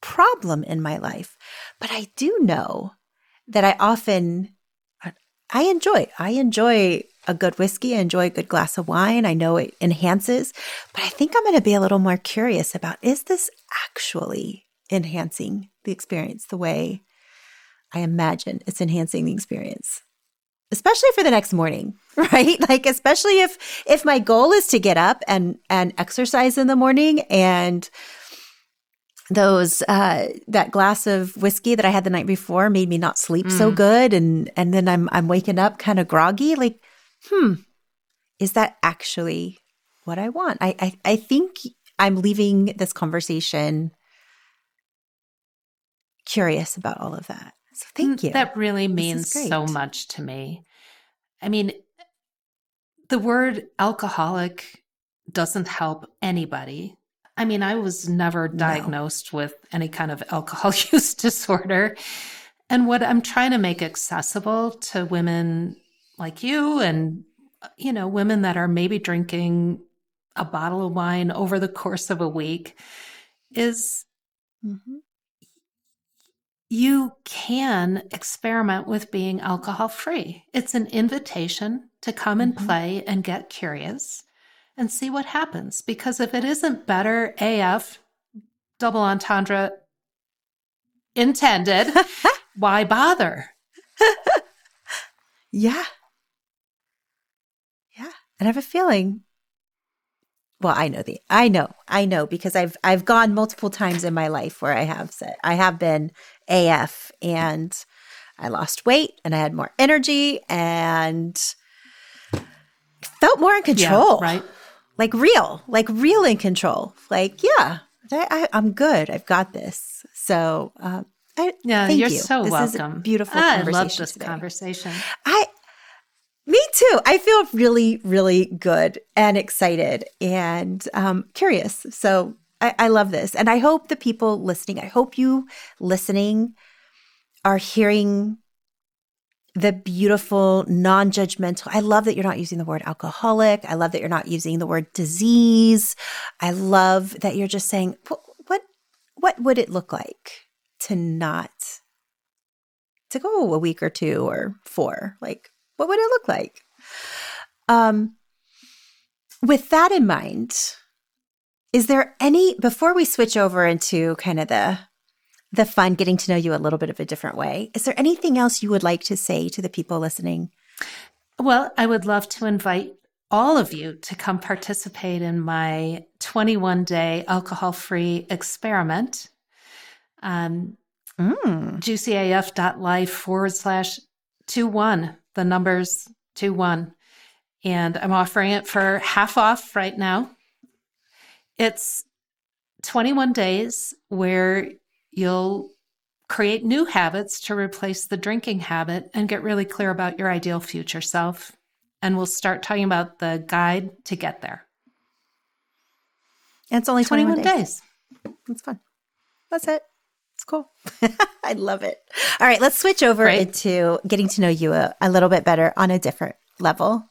problem in my life, but I do know that I often, I enjoy, I enjoy a good whiskey, I enjoy a good glass of wine. I know it enhances, but I think I'm going to be a little more curious about, is this actually enhancing the experience the way I imagine it's enhancing the experience? Especially for the next morning, right? Like, especially if if my goal is to get up and and exercise in the morning, and those uh, that glass of whiskey that I had the night before made me not sleep mm. so good, and and then I'm I'm waking up kind of groggy. Like, hmm, is that actually what I want? I I, I think I'm leaving this conversation curious about all of that. So thank you. That really means so much to me. I mean, the word alcoholic doesn't help anybody. I mean, I was never diagnosed no. with any kind of alcohol use disorder. And what I'm trying to make accessible to women like you, and, you know, women that are maybe drinking a bottle of wine over the course of a week, is mm-hmm. you can experiment with being alcohol-free. It's an invitation to come and play and get curious and see what happens. Because if it isn't better A F, double entendre intended, why bother? Yeah. Yeah. And I have a feeling. Well, I know the I know, I know, because I've I've gone multiple times in my life where I have said I have been A F, and I lost weight and I had more energy and felt more in control. Yeah, right. Like real, like real in control. Like, yeah, I, I, I'm good. I've got this. So uh, I yeah, thank you're you. So this welcome. Is a beautiful I conversation. I love this today. conversation. I Me too. I feel really, really good and excited and um, curious. So I, I love this. And I hope the people listening, I hope you listening are hearing the beautiful, non-judgmental. I love that you're not using the word alcoholic. I love that you're not using the word disease. I love that you're just saying, what, what, what would it look like to not, to go a week or two or four? Like, what would it look like? Um, with that in mind, is there any, before we switch over into kind of the the fun, getting to know you a little bit of a different way, is there anything else you would like to say to the people listening? Well, I would love to invite all of you to come participate in my twenty-one day alcohol-free experiment. Um, mm. juicyaf.life forward slash two one. The number's two one, and I'm offering it for half off right now. It's twenty-one days where you'll create new habits to replace the drinking habit and get really clear about your ideal future self. And we'll start talking about the guide to get there. And it's only twenty-one, twenty-one days. days. That's fun. That's it. It's cool. I love it. All right, let's switch over Great. into getting to know you a, a little bit better on a different level.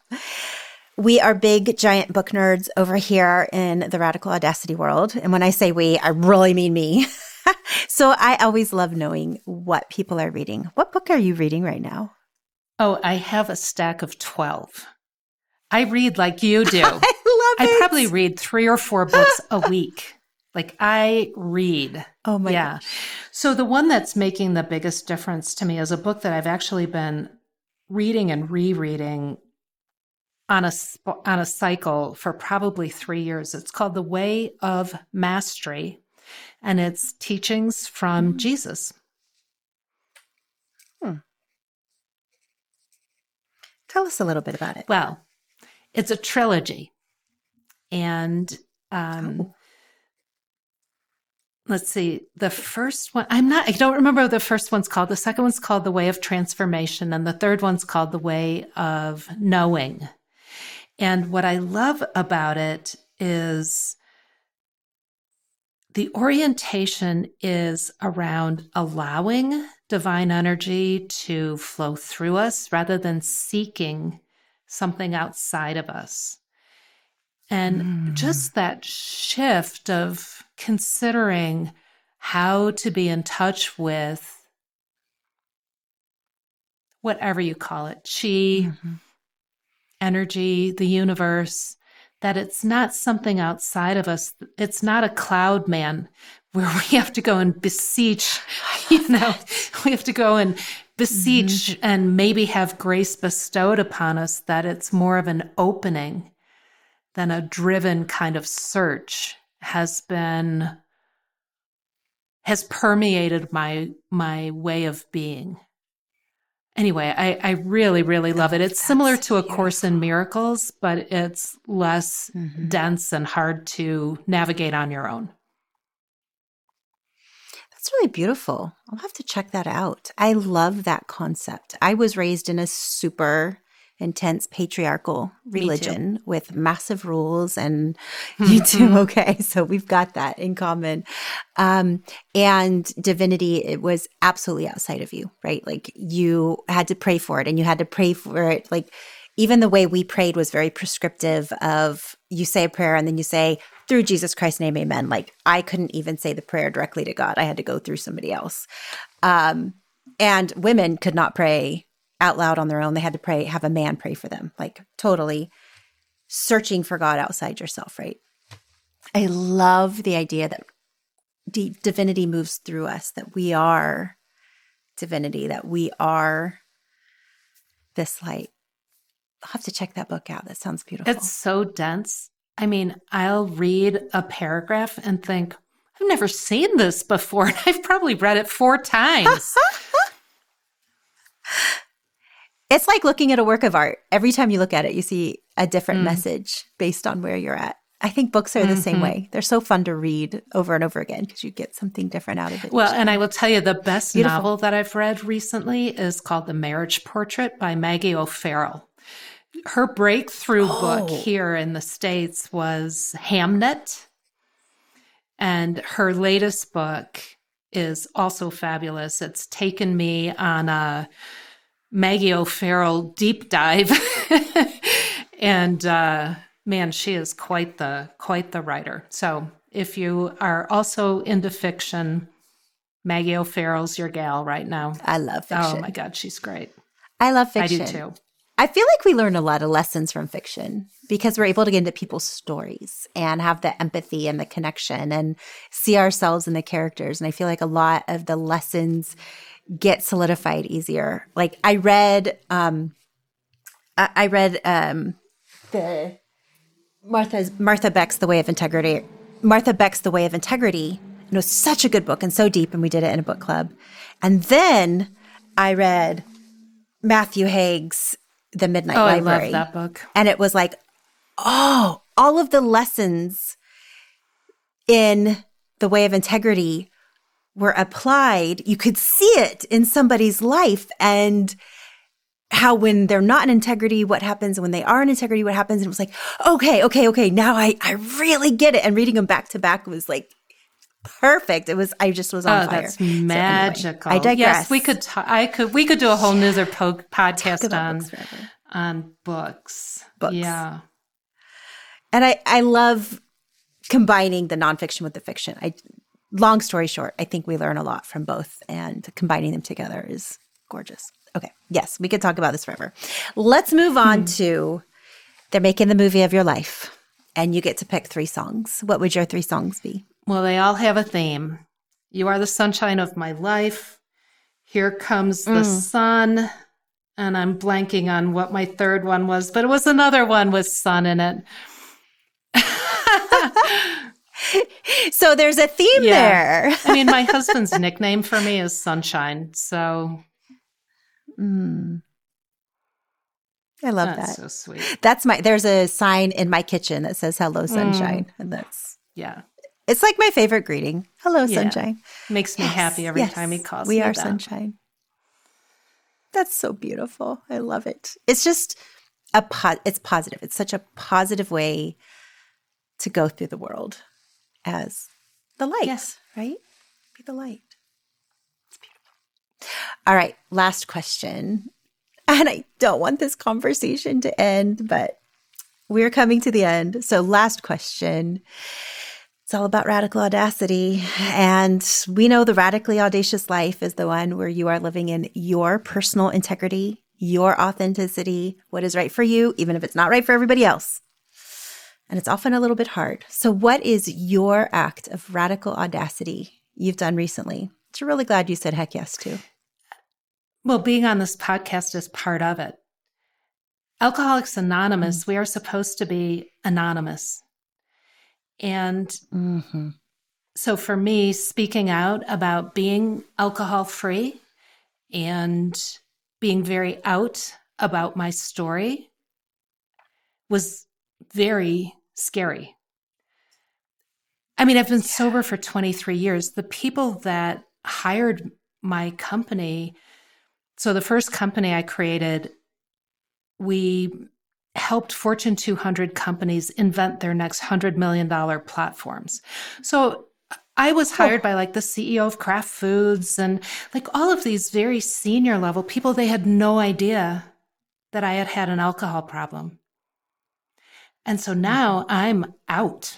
We are big, giant book nerds over here in the Radical Audacity world. And when I say we, I really mean me. So I always love knowing what people are reading. What book are you reading right now? Oh, I have a stack of twelve. I read like you do. I love I it. I probably read three or four books a week. Like I read. Oh my yeah. gosh. So the one that's making the biggest difference to me is a book that I've actually been reading and rereading on a, on a cycle for probably three years. It's called The Way of Mastery, and it's teachings from mm-hmm. Jesus. Hmm. Tell us a little bit about it. Well, it's a trilogy, and um, oh. let's see, the first one, I'm not, I don't remember what the first one's called. The second one's called The Way of Transformation, and the third one's called The Way of Knowing. And what I love about it is the orientation is around allowing divine energy to flow through us rather than seeking something outside of us. And mm. just that shift of considering how to be in touch with whatever you call it, chi, mm-hmm. energy, the universe, that it's not something outside of us. It's not a cloud man where we have to go and beseech, you know, we have to go and beseech mm-hmm. and maybe have grace bestowed upon us, that it's more of an opening than a driven kind of search has been, has permeated my, my way of being. Anyway, I, I really, really love it. It's That's similar to A Course in Miracles, but it's less mm-hmm. dense and hard to navigate on your own. That's really beautiful. I'll have to check that out. I love that concept. I was raised in a super intense patriarchal religion with massive rules, and you too. Okay. So we've got that in common. Um, and divinity, it was absolutely outside of you, right? Like you had to pray for it, and you had to pray for it. Like even the way we prayed was very prescriptive of you say a prayer and then you say, through Jesus Christ's name, amen. Like I couldn't even say the prayer directly to God. I had to go through somebody else. Um, and women could not pray out loud on their own. They had to pray, have a man pray for them, like totally searching for God outside yourself, right? I love the idea that d- divinity moves through us, that we are divinity, that we are this light. I'll have to check that book out. That sounds beautiful. It's so dense. I mean, I'll read a paragraph and think, I've never seen this before. And I've probably read it four times. It's like looking at a work of art. Every time you look at it, you see a different mm. message based on where you're at. I think books are mm-hmm. the same way. They're so fun to read over and over again because you get something different out of it. Well, and I will tell you the best Beautiful. novel that I've read recently is called The Marriage Portrait by Maggie O'Farrell. Her breakthrough oh. book here in the States was Hamnet. And her latest book is also fabulous. It's taken me on a Maggie O'Farrell deep dive, and uh, man, she is quite the quite the writer. So if you are also into fiction, Maggie O'Farrell's your gal right now. I love fiction. Oh my God, she's great. I love fiction. I do too. I feel like we learn a lot of lessons from fiction because we're able to get into people's stories and have the empathy and the connection and see ourselves in the characters. And I feel like a lot of the lessons get solidified easier. Like I read, um, I, I read um, the Martha's Martha Beck's The Way of Integrity. Martha Beck's The Way of Integrity. And it was such a good book and so deep, and we did it in a book club. And then I read Matthew Haig's The Midnight oh, Library. I love that book. And it was like, oh, all of the lessons in The Way of Integrity were applied. You could see it in somebody's life, and how when they're not in integrity, what happens, and when they are in integrity, what happens. And it was like, okay, okay, okay, now I, I really get it. And reading them back to back was like perfect. It was, I just was on oh, fire. That's magical. So anyway, I digress. Yes, we could, t- I could, we could do a whole nother po- podcast on books, on books. Books. Yeah. And I, I love combining the nonfiction with the fiction. I, Long story short, I think we learn a lot from both, and combining them together is gorgeous. Okay. Yes, we could talk about this forever. Let's move on mm. to they're making the movie of your life, and you get to pick three songs. What would your three songs be? Well, they all have a theme. You are the sunshine of my life. Here comes the mm. sun. And I'm blanking on what my third one was, but it was another one with sun in it. So there's a theme yeah. there. I mean, my husband's nickname for me is Sunshine. So mm. I love that's that. That's so sweet. That's my, there's a sign in my kitchen that says, hello, sunshine. Mm. And that's, yeah. It's like my favorite greeting. Hello, yeah. sunshine. Makes me yes. happy every yes. time he calls we me. We are that. Sunshine. That's so beautiful. I love it. It's just a po- it's positive. It's such a positive way to go through the world as the light, yes. right? Be the light. It's beautiful. All right, last question. And I don't want this conversation to end, but we're coming to the end. So last question. It's all about radical audacity. And we know the radically audacious life is the one where you are living in your personal integrity, your authenticity, what is right for you, even if it's not right for everybody else. And it's often a little bit hard. So what is your act of radical audacity you've done recently? I'm really glad you said heck yes to. Well, being on this podcast is part of it. Alcoholics Anonymous, mm-hmm. we are supposed to be anonymous. And mm-hmm. so for me, speaking out about being alcohol-free and being very out about my story was very scary. I mean, I've been yeah. sober for twenty-three years. The people that hired my company, so the first company I created, we helped Fortune two hundred companies invent their next one hundred million dollars platforms. So I was hired oh. by like the C E O of Kraft Foods and like all of these very senior level people. They had no idea that I had had an alcohol problem. And so now I'm out.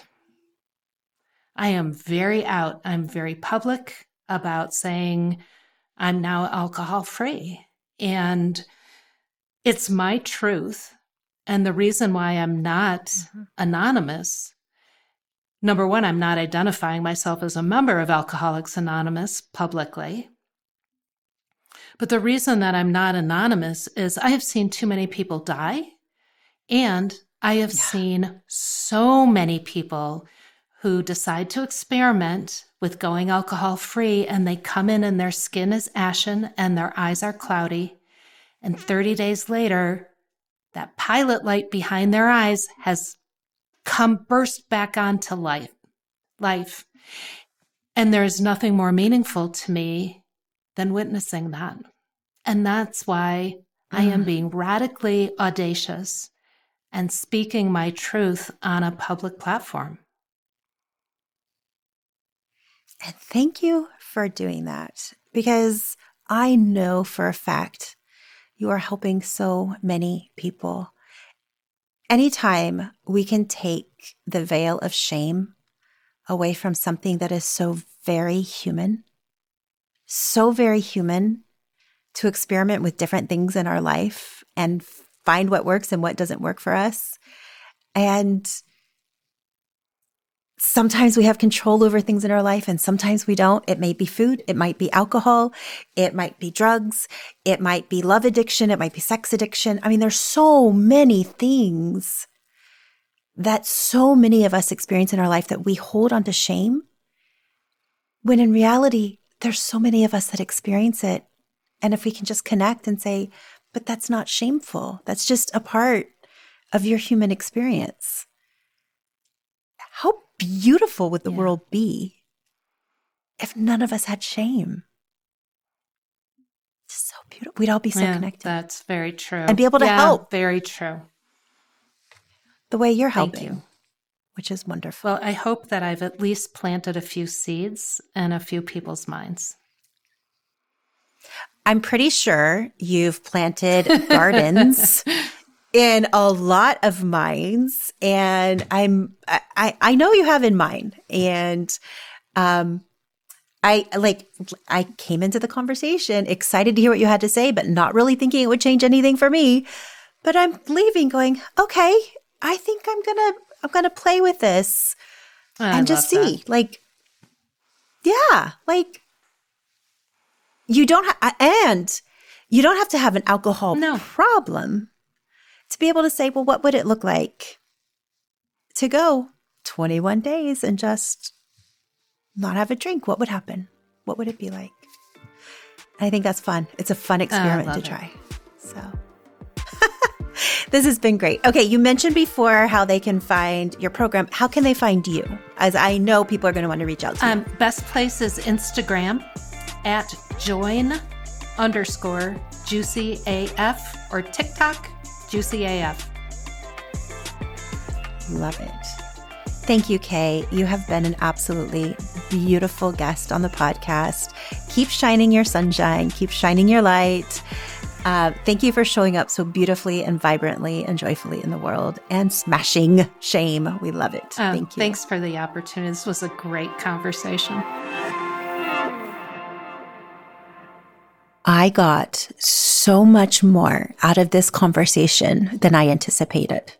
I am very out. I'm very public about saying I'm now alcohol free. And it's my truth. And the reason why I'm not mm-hmm. anonymous, number one, I'm not identifying myself as a member of Alcoholics Anonymous publicly. But the reason that I'm not anonymous is I have seen too many people die, and I have yeah. seen so many people who decide to experiment with going alcohol free, and they come in and their skin is ashen and their eyes are cloudy. And thirty days later, that pilot light behind their eyes has come burst back onto life, life. And there's nothing more meaningful to me than witnessing that. And that's why mm. I am being radically audacious and speaking my truth on a public platform. And thank you for doing that, because I know for a fact you are helping so many people. Anytime we can take the veil of shame away from something that is so very human, so very human, to experiment with different things in our life and find what works and what doesn't work for us. And sometimes we have control over things in our life and sometimes we don't. It may be food. It might be alcohol. It might be drugs. It might be love addiction. It might be sex addiction. I mean, there's so many things that so many of us experience in our life that we hold on to shame, when in reality, there's so many of us that experience it. And if we can just connect and say, but that's not shameful. That's just a part of your human experience. How beautiful would the yeah. world be if none of us had shame? It's so beautiful. We'd all be so yeah, connected. That's very true. And be able to yeah, help. Very true. The way you're helping, Thank you. Which is wonderful. Well, I hope that I've at least planted a few seeds in a few people's minds. I'm pretty sure you've planted gardens in a lot of minds, and I'm I, I know you have in mind. And um, I like I came into the conversation excited to hear what you had to say, but not really thinking it would change anything for me. But I'm leaving going, okay, I think I'm gonna I'm gonna play with this I and just see. That. Like Yeah, like you don't ha- and you don't have to have an alcohol no. problem to be able to say, well, what would it look like to go twenty-one days and just not have a drink? What would happen? What would it be like? I think that's fun. It's a fun experiment oh, to try. It. So this has been great. Okay, you mentioned before how they can find your program. How can they find you? As I know people are going to want to reach out to um, you. Best place is Instagram at join underscore Juicy A F or TikTok Juicy A F. Love it. Thank you, Kay. You have been an absolutely beautiful guest on the podcast. Keep shining your sunshine. Keep shining your light. Uh, thank you for showing up so beautifully and vibrantly and joyfully in the world and smashing shame. We love it. Um, thank you. Thanks for the opportunity. This was a great conversation. I got so much more out of this conversation than I anticipated.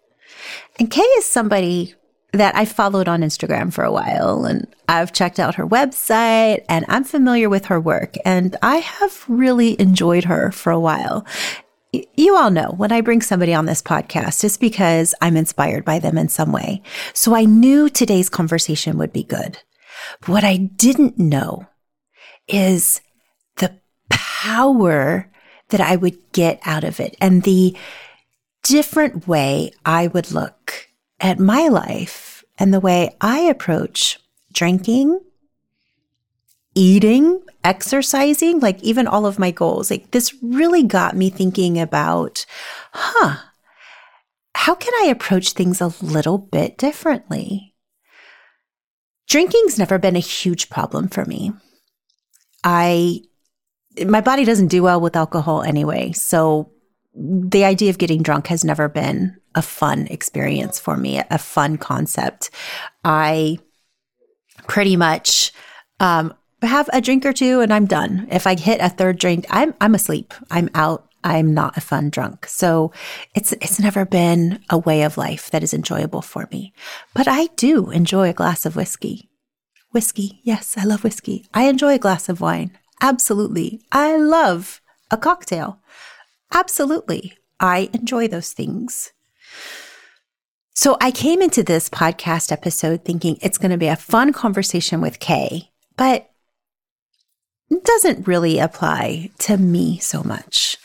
And Kay is somebody that I followed on Instagram for a while, and I've checked out her website, and I'm familiar with her work, and I have really enjoyed her for a while. Y- you all know when I bring somebody on this podcast, it's because I'm inspired by them in some way. So I knew today's conversation would be good. But what I didn't know is the power that I would get out of it and the different way I would look at my life and the way I approach drinking, eating, exercising, like even all of my goals. Like this really got me thinking about, huh, how can I approach things a little bit differently? Drinking's never been a huge problem for me. I, my body doesn't do well with alcohol anyway, so the idea of getting drunk has never been a fun experience for me, a fun concept. I pretty much um, have a drink or two and I'm done. If I hit a third drink, I'm I'm asleep. I'm out. I'm not a fun drunk. So it's it's never been a way of life that is enjoyable for me. But I do enjoy a glass of whiskey. Whiskey, yes, I love whiskey. I enjoy a glass of wine. Absolutely. I love a cocktail. Absolutely. I enjoy those things. So I came into this podcast episode thinking it's going to be a fun conversation with Kay, but it doesn't really apply to me so much.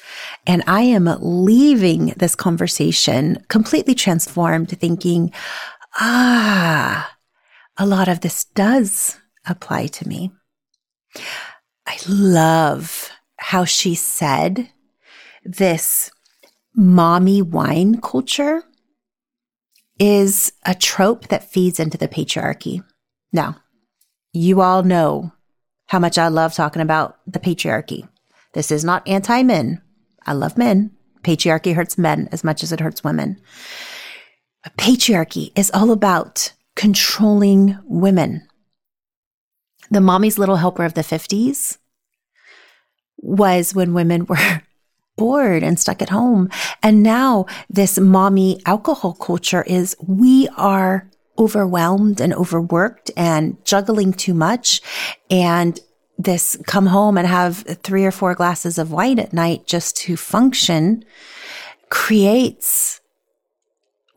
And I am leaving this conversation completely transformed, thinking, ah, a lot of this does apply to me. I love how she said this mommy wine culture is a trope that feeds into the patriarchy. Now, you all know how much I love talking about the patriarchy. This is not anti-men. I love men. Patriarchy hurts men as much as it hurts women. But patriarchy is all about controlling women. The Mommy's Little Helper of the fifties was when women were bored and stuck at home. And now this mommy alcohol culture is we are overwhelmed and overworked and juggling too much. And this come home and have three or four glasses of wine at night just to function creates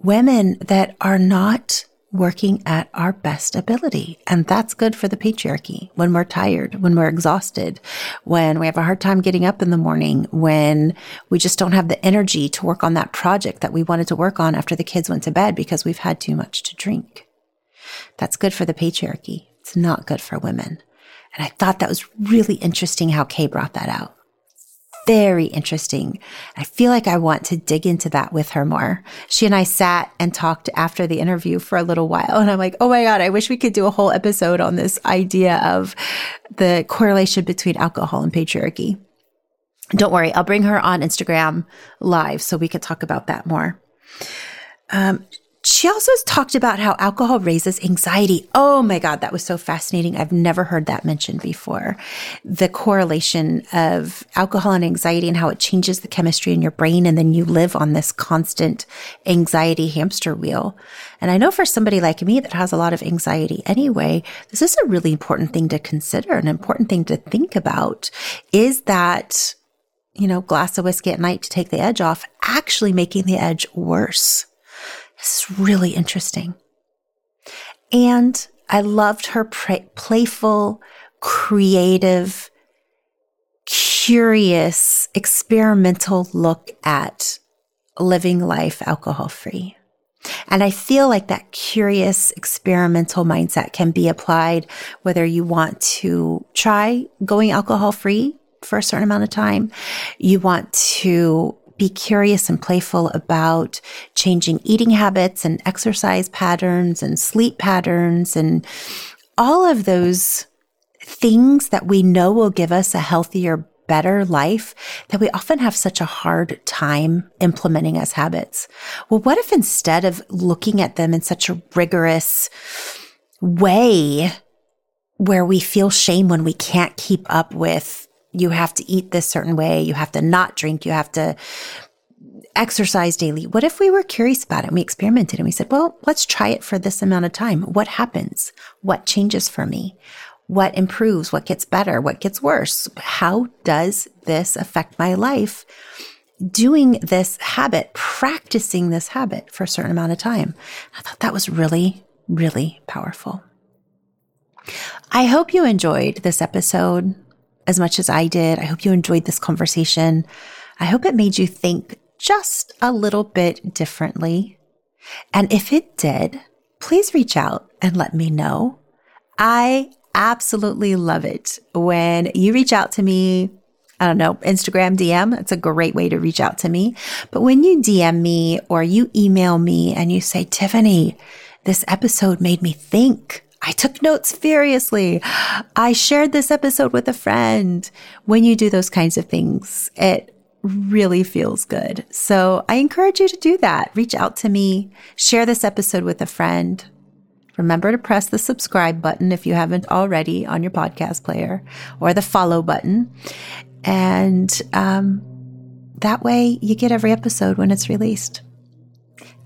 women that are not working at our best ability. And that's good for the patriarchy when we're tired, when we're exhausted, when we have a hard time getting up in the morning, when we just don't have the energy to work on that project that we wanted to work on after the kids went to bed because we've had too much to drink. That's good for the patriarchy. It's not good for women. And I thought that was really interesting how Kay brought that out. Very interesting. I feel like I want to dig into that with her more. She and I sat and talked after the interview for a little while. And I'm like, oh my God, I wish we could do a whole episode on this idea of the correlation between alcohol and patriarchy. Don't worry, I'll bring her on Instagram live so we could talk about that more. Um, she also has talked about how alcohol raises anxiety. Oh my God, that was so fascinating. I've never heard that mentioned before. The correlation of alcohol and anxiety and how it changes the chemistry in your brain. And then you live on this constant anxiety hamster wheel. And I know for somebody like me that has a lot of anxiety anyway, this is a really important thing to consider, an important thing to think about, is that, you know, glass of whiskey at night to take the edge off, actually making the edge worse. It's really interesting. And I loved her pra- playful, creative, curious, experimental look at living life alcohol-free. And I feel like that curious, experimental mindset can be applied whether you want to try going alcohol-free for a certain amount of time, you want to be curious and playful about changing eating habits and exercise patterns and sleep patterns and all of those things that we know will give us a healthier, better life that we often have such a hard time implementing as habits. Well, what if instead of looking at them in such a rigorous way where we feel shame when we can't keep up with, you have to eat this certain way, you have to not drink, you have to exercise daily. What if we were curious about it and we experimented and we said, well, let's try it for this amount of time. What happens? What changes for me? What improves? What gets better? What gets worse? How does this affect my life? Doing this habit, practicing this habit for a certain amount of time. I thought that was really, really powerful. I hope you enjoyed this episode as much as I did. I hope you enjoyed this conversation. I hope it made you think just a little bit differently. And if it did, please reach out and let me know. I absolutely love it when you reach out to me. I don't know, Instagram D M, it's a great way to reach out to me. But when you D M me or you email me and you say, Tiffany, this episode made me think. I took notes furiously. I shared this episode with a friend. When you do those kinds of things, it really feels good. So I encourage you to do that. Reach out to me, share this episode with a friend. Remember to press the subscribe button if you haven't already on your podcast player, or the follow button. And um, that way you get every episode when it's released.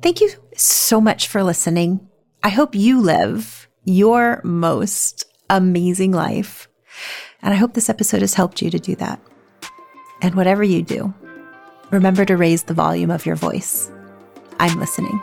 Thank you so much for listening. I hope you live your most amazing life. And I hope this episode has helped you to do that. And whatever you do, remember to raise the volume of your voice. I'm listening.